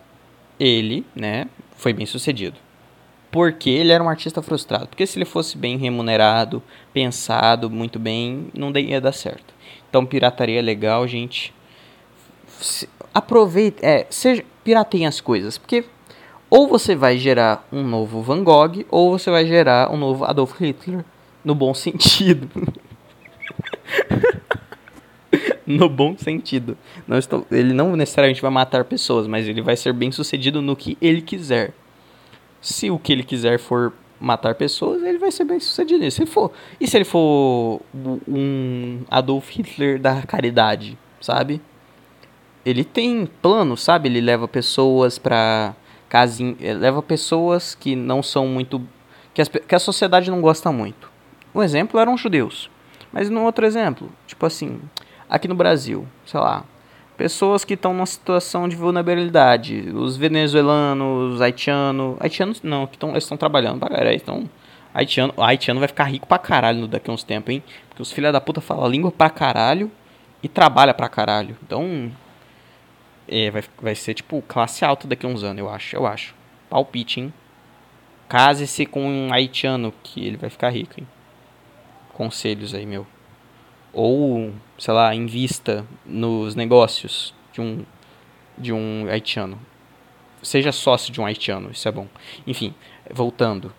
Ele, né? Foi bem sucedido. Porque ele era um artista frustrado. Porque se ele fosse bem remunerado, pensado, muito bem, não ia dar certo. Então, pirataria é legal, gente. Se, aproveite, é, seja, pirateiem as coisas. Porque ou você vai gerar um novo Van Gogh, ou você vai gerar um novo Adolf Hitler. No bom sentido. No bom sentido. Não estou, ele não necessariamente vai matar pessoas, mas ele vai ser bem sucedido no que ele quiser. Se o que ele quiser for matar pessoas, ele vai ser bem sucedido nisso. Se ele for, e se ele for um Adolf Hitler da caridade, sabe? Ele tem plano, sabe? Ele leva pessoas pra casinha... Leva pessoas que não são muito... Que, as, que a sociedade não gosta muito. Um exemplo eram os judeus. Mas num outro exemplo, tipo assim... Aqui no Brasil, sei lá... Pessoas que estão numa situação de vulnerabilidade. Os venezuelanos, haitianos... Haitianos não, que tão, eles estão trabalhando pra caralho. Então, haitiano, haitiano vai ficar rico pra caralho daqui a uns tempos, hein? Porque os filha da puta falam a língua pra caralho e trabalha pra caralho. Então, é, vai, vai ser tipo classe alta daqui a uns anos, eu acho. Eu acho. Palpite, hein? Case-se com um haitiano que ele vai ficar rico, hein? Conselhos aí, meu. Ou... sei lá, invista nos negócios de um, de um haitiano. Seja sócio de um haitiano, isso é bom. Enfim, voltando.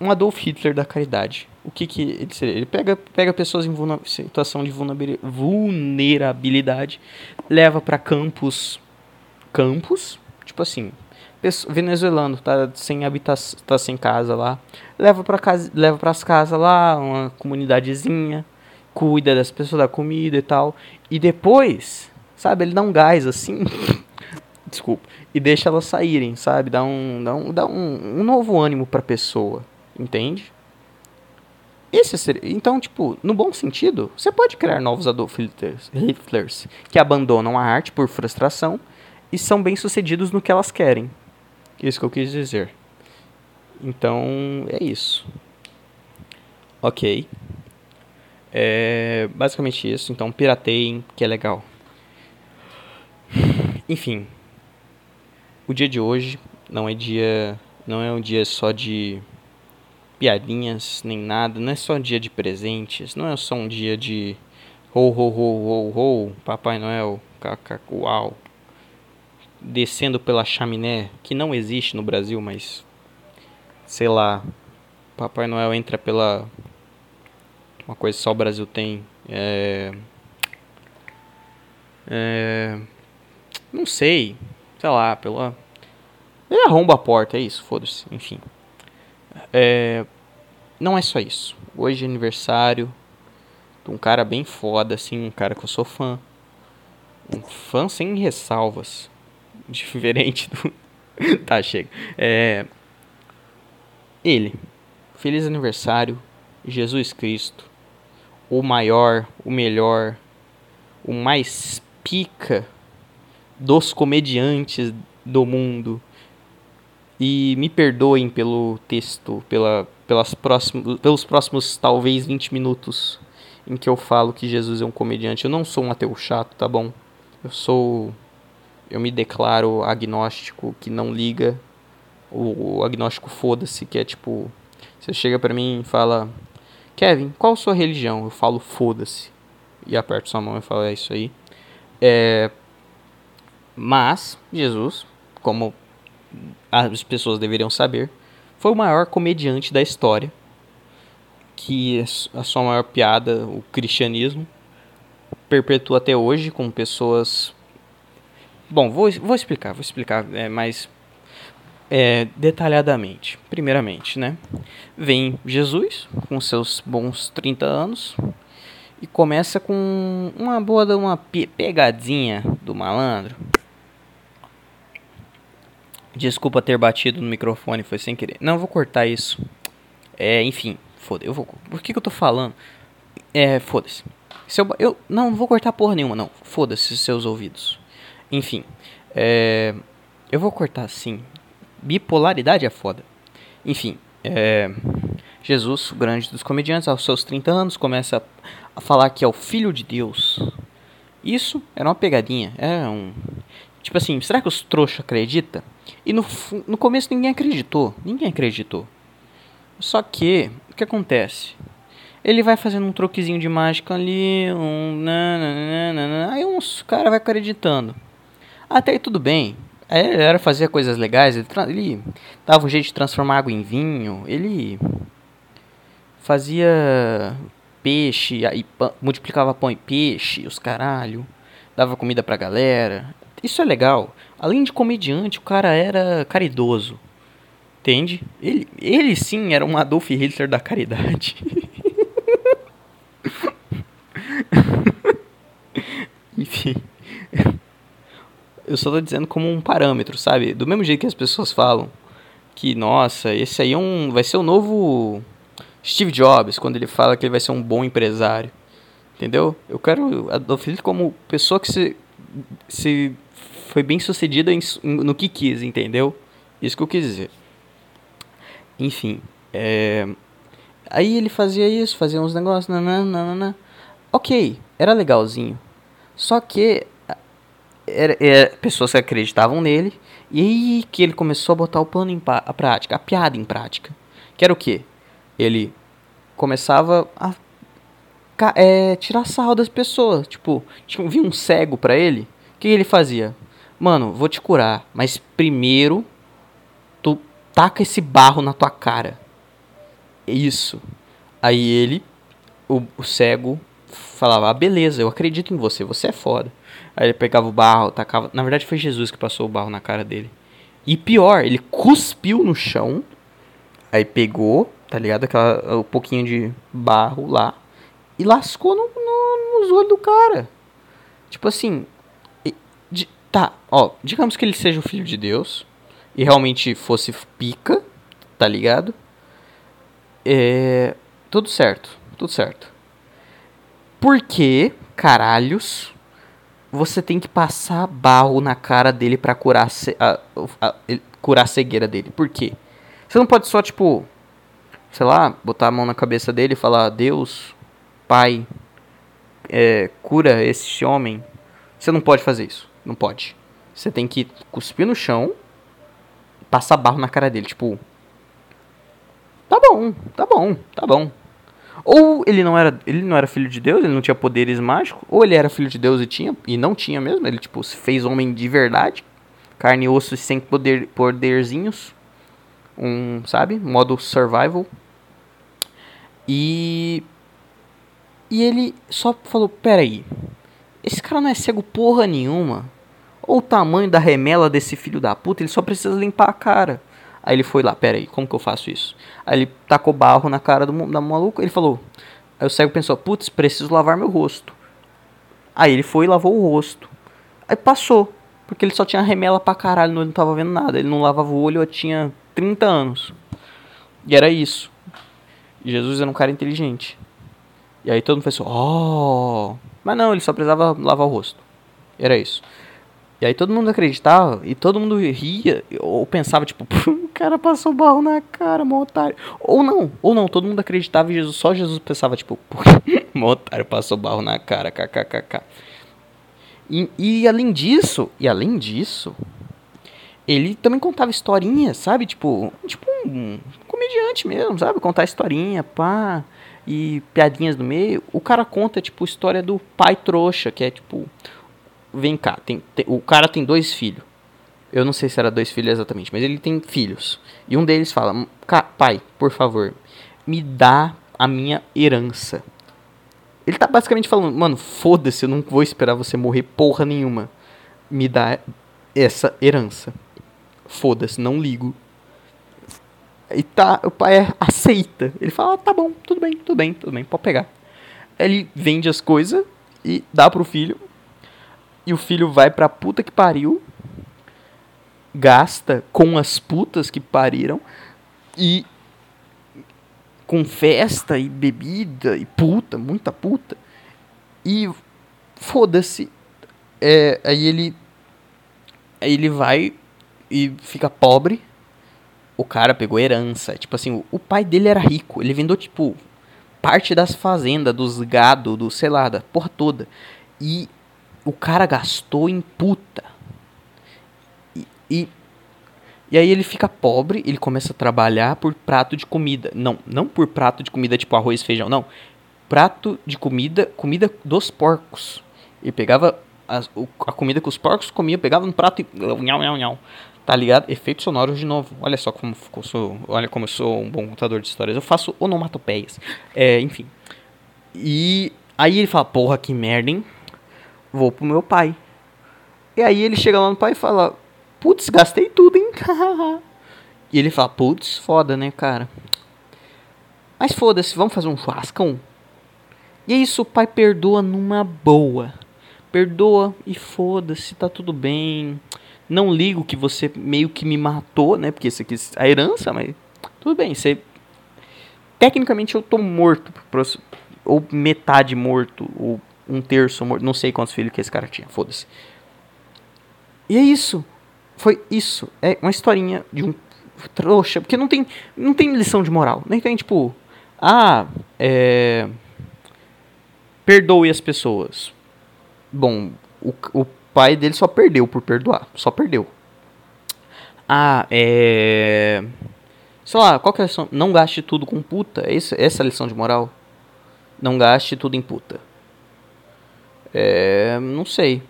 Um Adolf Hitler da caridade. O que que ele seria? Ele pega, pega pessoas em vulna- situação de vulnerabilidade, leva para campos, campos, tipo assim, pessoa, venezuelano, tá sem habitação, tá sem casa lá, leva para casa, leva para as casas lá, uma comunidadezinha, cuida das pessoas, da comida e tal. E depois, sabe, ele dá um gás assim. Desculpa. E deixa elas saírem, sabe? Dá um, dá um, dá um, um novo ânimo pra pessoa. Entende? Esse seria, então, tipo, no bom sentido, você pode criar novos adolescentes que abandonam a arte por frustração e são bem-sucedidos no que elas querem. Isso que eu quis dizer. Então, é isso. Ok. É basicamente isso. Então, pirateiem, que é legal. Enfim. O dia de hoje não é dia, não é um dia só de piadinhas, nem nada. Não é só um dia de presentes. Não é só um dia de ho, ho, ho, ho, ho, Papai Noel, cacacuau, descendo pela chaminé, que não existe no Brasil, mas sei lá, Papai Noel entra pela... Uma coisa que só o Brasil tem. É... É... Não sei. Sei lá, pela... Ele arromba a porta, é isso, foda-se. Enfim. É... Não é só isso. Hoje é aniversário de um cara bem foda, assim. Um cara que eu sou fã. Um fã sem ressalvas. Diferente do... Tá, chega. É... Ele. Feliz aniversário, Jesus Cristo. O maior, o melhor, o mais pica dos comediantes do mundo. E me perdoem pelo texto, pela, pelas próximos, pelos próximos talvez vinte minutos em que eu falo que Jesus é um comediante. Eu não sou um ateu chato, tá bom? Eu sou... Eu me declaro agnóstico que não liga. O agnóstico foda-se, que é tipo... Você chega pra mim e fala... Kevin, qual a sua religião? Eu falo, foda-se. E aperto sua mão e falo, é isso aí. É... Mas, Jesus, como as pessoas deveriam saber... Foi o maior comediante da história. Que a sua maior piada, o cristianismo... Perpetua até hoje com pessoas... Bom, vou, vou explicar, vou explicar é, mais... É, detalhadamente, primeiramente, né? Vem Jesus, com seus bons trinta anos, e começa com uma boa uma pegadinha do malandro. Desculpa ter batido no microfone, foi sem querer. Não, eu vou cortar isso. É, enfim, foda-se. Eu vou, por que, que eu tô falando? É, foda-se. Se eu, eu não, não vou cortar porra nenhuma, não. Foda-se seus ouvidos. Enfim, é, eu vou cortar sim. Bipolaridade é foda. Enfim, é, Jesus, o grande dos comediantes, aos seus trinta anos, começa a falar que é o filho de Deus. Isso era uma pegadinha. Era um... Tipo assim, será que os trouxas acreditam? E no, no começo ninguém acreditou. Ninguém acreditou. Só que, o que acontece? Ele vai fazendo um truquezinho de mágica ali, um... Nananana, aí uns caras vai acreditando. Até aí tudo bem. Ele era fazer coisas legais, ele, ele dava um jeito de transformar água em vinho, ele fazia peixe, aí multiplicava pão e peixe, os caralho, dava comida pra galera. Isso é legal. Além de comediante, o cara era caridoso, entende? Ele, ele sim era um Adolf Hitler da caridade. Enfim... Eu só tô dizendo como um parâmetro, sabe? Do mesmo jeito que as pessoas falam que, nossa, esse aí é um, vai ser o novo Steve Jobs, quando ele fala que ele vai ser um bom empresário. Entendeu? Eu quero Adolf Hitler como pessoa que se, se foi bem sucedida em, no que quis, entendeu? Isso que eu quis dizer. Enfim. É... Aí ele fazia isso, fazia uns negócios, nananana. Ok, era legalzinho. Só que... Era, era pessoas que acreditavam nele. E aí que ele começou a botar o plano em pa- a prática, a piada em prática. Que era o quê? Ele começava a ca- é, tirar sarro das pessoas. Tipo, tipo vinha um cego pra ele. O que ele fazia? Mano, vou te curar, mas primeiro tu taca esse barro na tua cara. É isso. Aí ele, o, o cego, falava, ah, beleza, eu acredito em você, você é foda. Aí ele pegava o barro, tacava... Na verdade foi Jesus que passou o barro na cara dele. E pior, ele cuspiu no chão. Aí pegou, tá ligado? Aquela, um pouquinho de barro lá. E lascou no, no, nos olhos do cara. Tipo assim... E, de, tá, ó. Digamos que ele seja o filho de Deus. E realmente fosse pica. Tá ligado? É... Tudo certo, tudo certo. Por que, caralhos, você tem que passar barro na cara dele pra curar a, a, a, curar a cegueira dele? Por quê? Você não pode só, tipo, sei lá, botar a mão na cabeça dele e falar: Deus, Pai, é, cura esse homem. Você não pode fazer isso, não pode. Você tem que cuspir no chão, passar barro na cara dele, tipo... Tá bom, tá bom, tá bom. Ou ele não era, ele não era filho de Deus, ele não tinha poderes mágicos, ou ele era filho de Deus e tinha, e não tinha mesmo, ele tipo se fez homem de verdade, carne e osso sem poder, poderzinhos, um, sabe, modo survival. E e ele só falou: peraí, esse cara não é cego porra nenhuma. Ou o tamanho da remela desse filho da puta, ele só precisa limpar a cara. Aí ele foi lá: peraí, como que eu faço isso? Aí ele tacou barro na cara do, da maluca. Ele falou... Aí o cego pensou: putz, preciso lavar meu rosto. Aí ele foi e lavou o rosto. Aí passou. Porque ele só tinha remela pra caralho, ele não tava vendo nada. Ele não lavava o olho, eu tinha trinta anos. E era isso. E Jesus era um cara inteligente. E aí todo mundo pensou: oh... Mas não, ele só precisava lavar o rosto. Era isso. E aí todo mundo acreditava, e todo mundo ria, ou pensava, tipo, o cara passou barro na cara, mó otário. Ou não, ou não, todo mundo acreditava e Jesus, só Jesus pensava, tipo, mó otário, passou barro na cara, kkkk. E, e além disso, e além disso, ele também contava historinhas, sabe? Tipo, tipo um comediante mesmo, sabe? Contar historinha, pá, e piadinhas no meio. O cara conta, tipo, história do pai trouxa, que é, tipo... Vem cá, tem, tem, o cara tem dois filhos. Eu não sei se era dois filhos exatamente, mas ele tem filhos. E um deles fala: pai, por favor, me dá a minha herança. Ele tá basicamente falando: mano, foda-se, eu não vou esperar você morrer porra nenhuma. Me dá essa herança. Foda-se, não ligo. E tá, o pai aceita. Ele fala: ah, tá bom, tudo bem, tudo bem, tudo bem, pode pegar. Ele vende as coisas e dá pro filho. E o filho vai pra puta que pariu, gasta com as putas que pariram, e com festa e bebida e puta, muita puta, e foda-se. É, aí ele aí ele vai e fica pobre. O cara pegou herança. Tipo assim, o, o pai dele era rico, ele vendeu tipo parte das fazendas, dos gado, do sei lá, da porra toda. E o cara gastou em puta. E, e, e aí ele fica pobre, ele começa a trabalhar por prato de comida. Não, não por prato de comida tipo arroz e feijão, não. Prato de comida, comida dos porcos. Ele pegava as, a comida que os porcos comiam, pegava no prato e... Nham, nham, nham. Tá ligado? Efeitos sonoros de novo. Olha só como eu sou, olha como eu sou um bom contador de histórias. Eu faço onomatopeias. É, enfim. E aí ele fala: porra, que merda, hein? Vou pro meu pai. E aí ele chega lá no pai e fala: putz, gastei tudo, hein? E ele fala: putz, foda, né, cara? Mas foda-se, vamos fazer um churrascão? E é isso, o pai perdoa numa boa. Perdoa e foda-se, tá tudo bem. Não ligo que você meio que me matou, né? Porque isso aqui é a herança, mas tudo bem. Você... Tecnicamente eu tô morto. Ou metade morto, ou... Um terço, não sei quantos filhos que esse cara tinha, foda-se. E é isso. Foi isso. É uma historinha de um trouxa. Porque não tem, não tem lição de moral. Nem tem, tipo... Ah, é... Perdoe as pessoas. Bom, o, o pai dele só perdeu por perdoar. Só perdeu. Ah, é... Sei lá, qual que é a lição? Não gaste tudo com puta. Essa, essa é a lição de moral. Não gaste tudo em puta. É, não sei.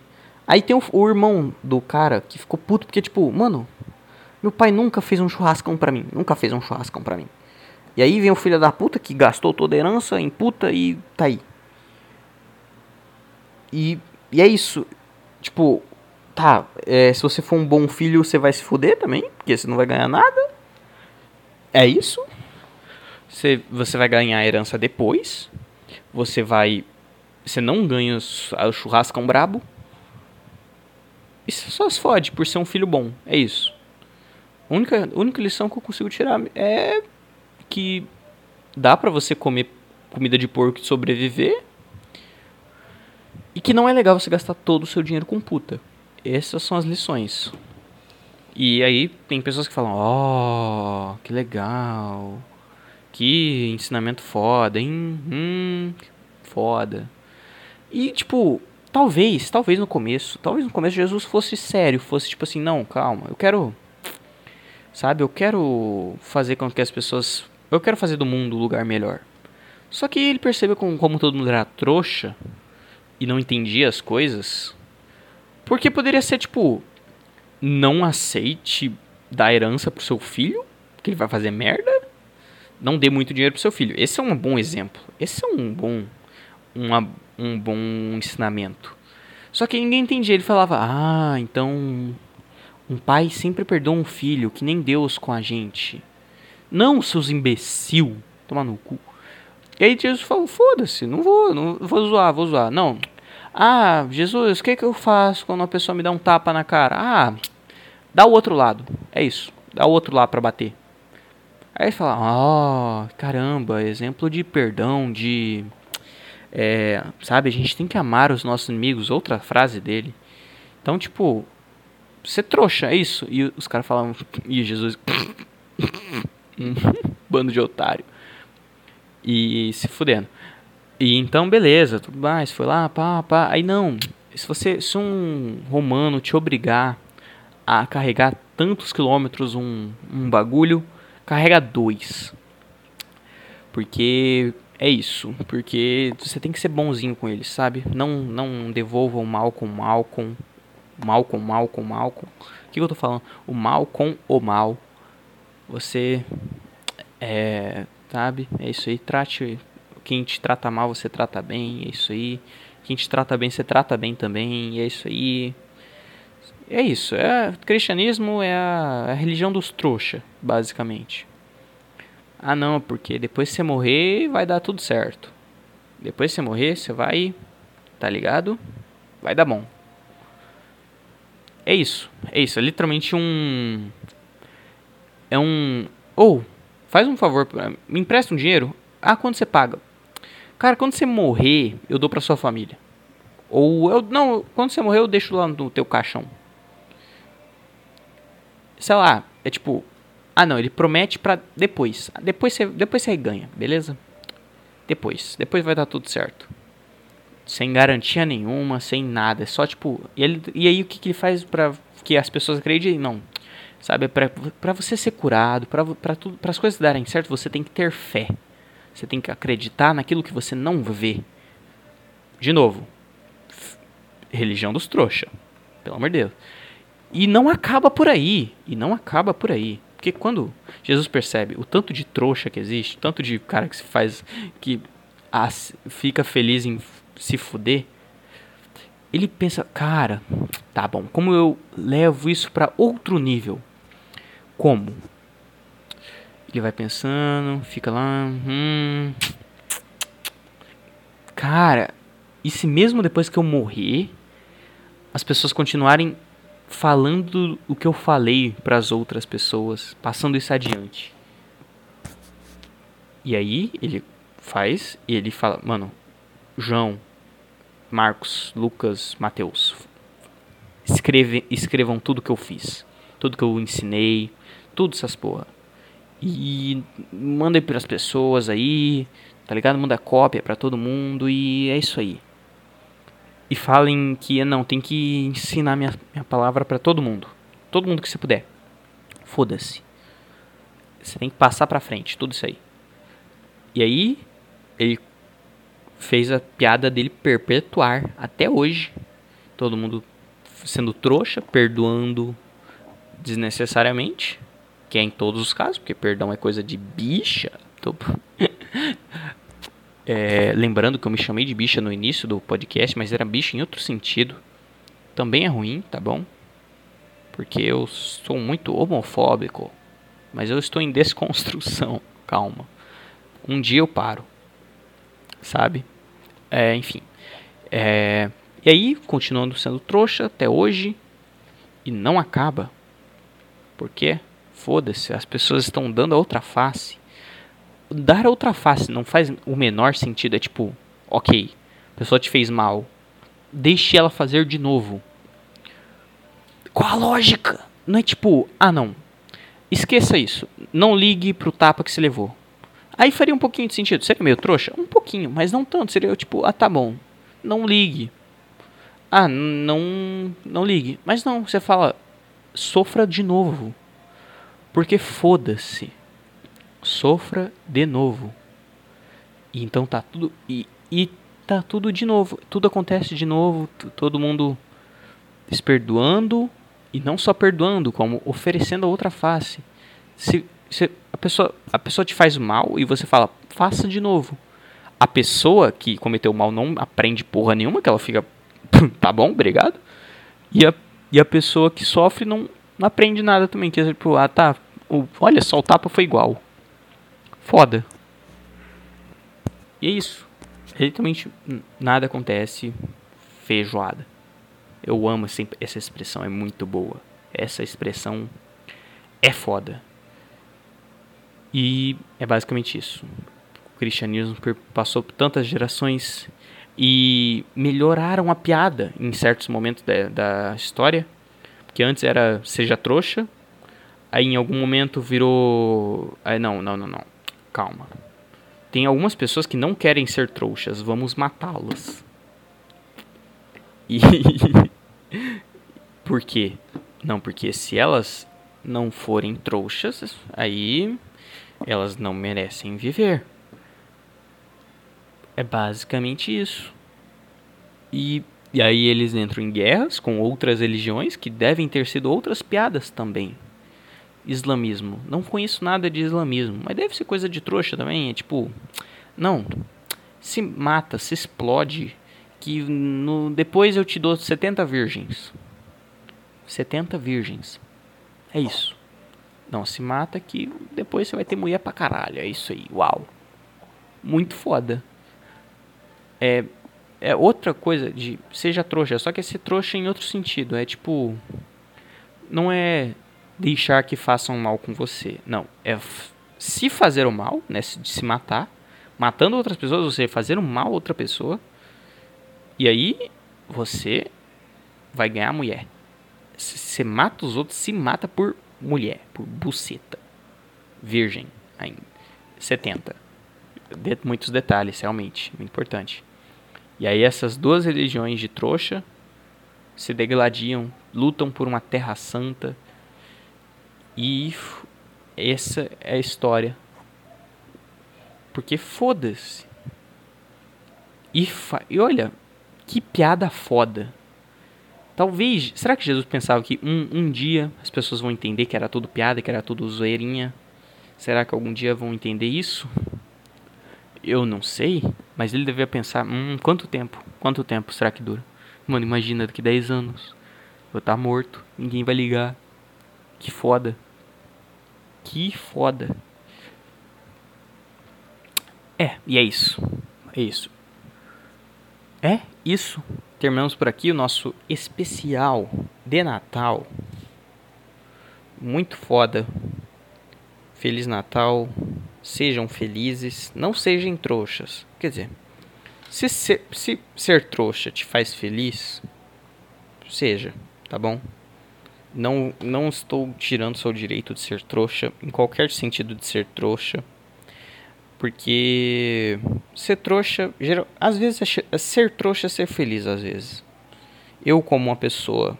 Aí tem o, o irmão do cara que ficou puto porque, tipo, mano, meu pai nunca fez um churrascão pra mim. Nunca fez um churrascão pra mim. E aí vem o filho da puta que gastou toda a herança em puta e tá aí. E, e é isso. Tipo, tá, é, se você for um bom filho, você vai se fuder também, porque você não vai ganhar nada. É isso. Você, você vai ganhar a herança depois. Você vai... Você não ganha o churrascão brabo. E você só se fode por ser um filho bom. É isso. A única, a única lição que eu consigo tirar é que dá pra você comer comida de porco e sobreviver, e que não é legal você gastar todo o seu dinheiro com puta. Essas são as lições. E aí tem pessoas que falam, ó, oh, que legal, que ensinamento foda, hein, hum, foda. E tipo, talvez, talvez no começo, talvez no começo Jesus fosse sério, fosse tipo assim, não, calma, eu quero, sabe, eu quero fazer com que as pessoas, eu quero fazer do mundo um lugar melhor. Só que ele percebeu como, como todo mundo era trouxa e não entendia as coisas, porque poderia ser tipo, não aceite dar herança pro seu filho, porque ele vai fazer merda. Não dê muito dinheiro pro seu filho. Esse é um bom exemplo. Esse é um bom, uma, um bom ensinamento. Só que ninguém entendia. Ele falava, ah, então um pai sempre perdoa um filho, que nem Deus com a gente. Não, seus imbecil. Toma no cu. E aí Jesus falou, foda-se, não vou, não vou zoar, vou zoar. Não. Ah, Jesus, o que que eu faço quando uma pessoa me dá um tapa na cara? Ah, dá o outro lado. É isso. Dá o outro lado pra bater. Aí fala, ó, oh, caramba, exemplo de perdão, de... É, sabe, a gente tem que amar os nossos inimigos, outra frase dele. Então, tipo, você trouxa, é isso. E os caras falam, ih, Jesus, bando de otário. E se fudendo. E então, beleza, tudo mais, foi lá, pá, pá. Aí não, se, você, se um romano te obrigar a carregar tantos quilômetros um, um bagulho... Carrega dois. Porque é isso. Porque você tem que ser bonzinho com eles, sabe? Não, não devolva o mal com o mal com... Mal com mal com mal com... O que, que eu tô falando? O mal com o mal. Você... É... Sabe? É isso aí. Trate... Quem te trata mal, você trata bem. É isso aí. Quem te trata bem, você trata bem também. É isso aí. É isso, é, o cristianismo é a, a religião dos trouxa, basicamente. Ah não, porque depois que você morrer, vai dar tudo certo. Depois que você morrer, você vai, tá ligado? Vai dar bom. É isso, é isso, é literalmente um... É um... Ou, oh, faz um favor, me empresta um dinheiro? Ah, quando você paga? Cara, quando você morrer, eu dou pra sua família. Ou, eu não, quando você morrer, eu deixo lá no teu caixão. Sei lá, é tipo... Ah, não, ele promete pra depois. Depois você, depois você ganha, beleza? Depois. Depois vai dar tudo certo. Sem garantia nenhuma, sem nada. É só tipo... E, ele, e aí o que, que ele faz pra que as pessoas acreditem? Não. Sabe, pra, pra você ser curado, pra, pra tudo, pras coisas darem certo, você tem que ter fé. Você tem que acreditar naquilo que você não vê. De novo. F- religião dos trouxa. Pelo amor de Deus. E não acaba por aí, e não acaba por aí. Porque quando Jesus percebe o tanto de trouxa que existe, o tanto de cara que se faz, que as, fica feliz em se fuder, ele pensa, cara, tá bom, como eu levo isso pra outro nível? Como? Ele vai pensando, fica lá, hum, cara, e se mesmo depois que eu morrer, as pessoas continuarem falando o que eu falei para as outras pessoas, passando isso adiante. E aí ele faz, ele fala, mano, João, Marcos, Lucas, Mateus, escreve, escrevam tudo que eu fiz, tudo que eu ensinei, tudo essas porra. E mandem para as pessoas aí, tá ligado? Manda cópia para todo mundo e é isso aí. E falem que não, tem que ensinar minha, minha palavra pra todo mundo. Todo mundo que você puder. Foda-se. Você tem que passar pra frente, tudo isso aí. E aí, ele fez a piada dele perpetuar até hoje. Todo mundo sendo trouxa, perdoando desnecessariamente. Que é em todos os casos, porque perdão é coisa de bicha. Tô... É, lembrando que eu me chamei de bicha no início do podcast, mas era bicha em outro sentido. Também é ruim, tá bom? Porque eu sou muito homofóbico. Mas eu estou em desconstrução. Calma. Um dia eu paro. Sabe? É, enfim. É, e aí, continuando sendo trouxa até hoje. E não acaba. Porque, foda-se, as pessoas estão dando a outra face. dar outra face não faz o menor sentido. É tipo, ok, a pessoa te fez mal, deixe ela fazer de novo. Qual a lógica? Não é tipo, ah não, esqueça isso, não ligue pro tapa que se levou. Aí faria um pouquinho de sentido. Seria meio trouxa? Um pouquinho, mas não tanto. Seria tipo, ah tá bom, não ligue. Ah, não, não ligue. Mas não, você fala, sofra de novo. Porque foda-se. Sofra de novo. E então tá tudo... E, e tá tudo de novo. Tudo acontece de novo. T- todo mundo se perdoando. E não só perdoando, como oferecendo a outra face. Se... se A pessoa, a pessoa te faz mal e você fala, faça de novo. A pessoa que cometeu mal não aprende porra nenhuma, que ela fica, tá bom, obrigado. E a, e a pessoa que sofre não, não aprende nada também. Que é tipo, ah tá, o, olha só, o tapa foi igual. Foda. E é isso. Realmente nada acontece, feijoada. Eu amo essa, essa expressão, é muito boa. Essa expressão é foda. E é basicamente isso. O cristianismo passou por tantas gerações e melhoraram a piada em certos momentos da, da história. Porque antes era seja trouxa, aí em algum momento virou... Ah, não, não, não, não. Calma. Tem algumas pessoas que não querem ser trouxas, vamos matá-las. E... Por quê? Não, porque se elas não forem trouxas, aí... elas não merecem viver. É basicamente isso. E, e aí eles entram em guerras com outras religiões que devem ter sido outras piadas também. Islamismo. Não conheço nada de islamismo, mas deve ser coisa de trouxa também. É tipo, não, se mata, se explode, que no, depois eu te dou setenta virgens. setenta virgens. É isso. Não, se mata que depois você vai ter mulher pra caralho. É isso aí, uau. Muito foda. É, é outra coisa de seja trouxa. Só que é ser trouxa em outro sentido. É tipo... Não é deixar que façam mal com você. Não, é f- se fazer o mal, né? Se, de se matar. Matando outras pessoas, você fazer o mal a outra pessoa. E aí, você vai ganhar a mulher. Se você mata os outros, se mata por... mulher, por buceta. Virgem, ainda. setenta. De, muitos detalhes, realmente. Muito importante. E aí essas duas religiões de trouxa se degladiam, lutam por uma terra santa. E essa é a história. Porque foda-se. E, fa- e olha, que piada foda. Talvez, será que Jesus pensava que um, um dia as pessoas vão entender que era tudo piada, que era tudo zoeirinha? Será que algum dia vão entender isso? Eu não sei, mas ele devia pensar, hum, quanto tempo? Quanto tempo será que dura? Mano, imagina, daqui dez anos, eu tá morto, ninguém vai ligar. Que foda. Que foda. É, e é isso. É isso. É isso. Terminamos por aqui o nosso especial de Natal. Muito foda. Feliz Natal. Sejam felizes. Não sejam trouxas. Quer dizer, se ser, se ser trouxa te faz feliz, seja, tá bom? Não, não estou tirando seu direito de ser trouxa, em qualquer sentido de ser trouxa. Porque ser trouxa, geral, às vezes é ser trouxa é ser feliz, às vezes. Eu, como uma pessoa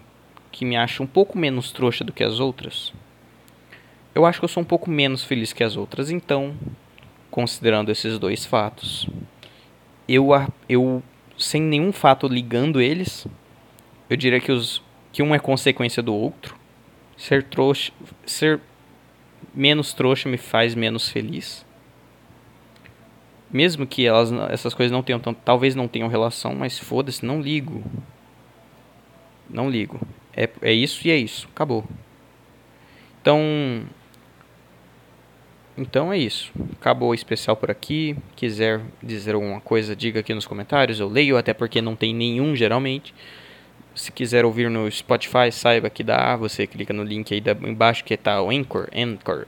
que me acha um pouco menos trouxa do que as outras, eu acho que eu sou um pouco menos feliz que as outras. Então, considerando esses dois fatos, eu, eu sem nenhum fato ligando eles, eu diria que, os, que um é consequência do outro. Ser trouxa, ser menos trouxa me faz menos feliz. Mesmo que elas, essas coisas não tenham tanto, talvez não tenham relação, mas foda-se, não ligo. Não ligo. É, é isso e é isso. Acabou. Então, então é isso. Acabou o especial por aqui. Quiser dizer alguma coisa, diga aqui nos comentários. Eu leio, até porque não tem nenhum, geralmente. Se quiser ouvir no Spotify, saiba que dá. Você clica no link aí embaixo que tá o Anchor. Anchor.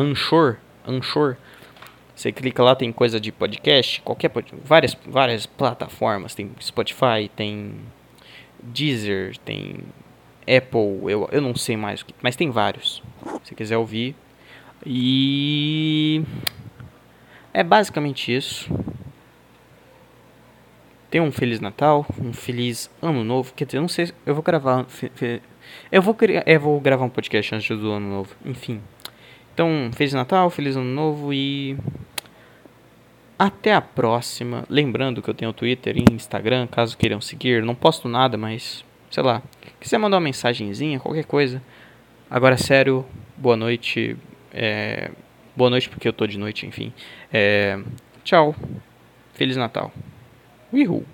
Anchor. Anchor. Você clica lá, tem coisa de podcast, qualquer várias, várias plataformas, tem Spotify, tem Deezer, tem Apple, eu, eu não sei mais o que, mas tem vários, se você quiser ouvir. E é basicamente isso. Tenha um Feliz Natal, um Feliz Ano Novo, quer dizer, eu não sei, eu vou gravar, eu vou, eu vou gravar um podcast antes do Ano Novo, enfim. Então, Feliz Natal, Feliz Ano Novo e até a próxima. Lembrando que eu tenho Twitter e Instagram, caso queiram seguir. Não posto nada, mas, sei lá, quiser mandar uma mensagenzinha, qualquer coisa. Agora, sério, boa noite. É, boa noite porque eu tô de noite, enfim. É, tchau. Feliz Natal. Uhul.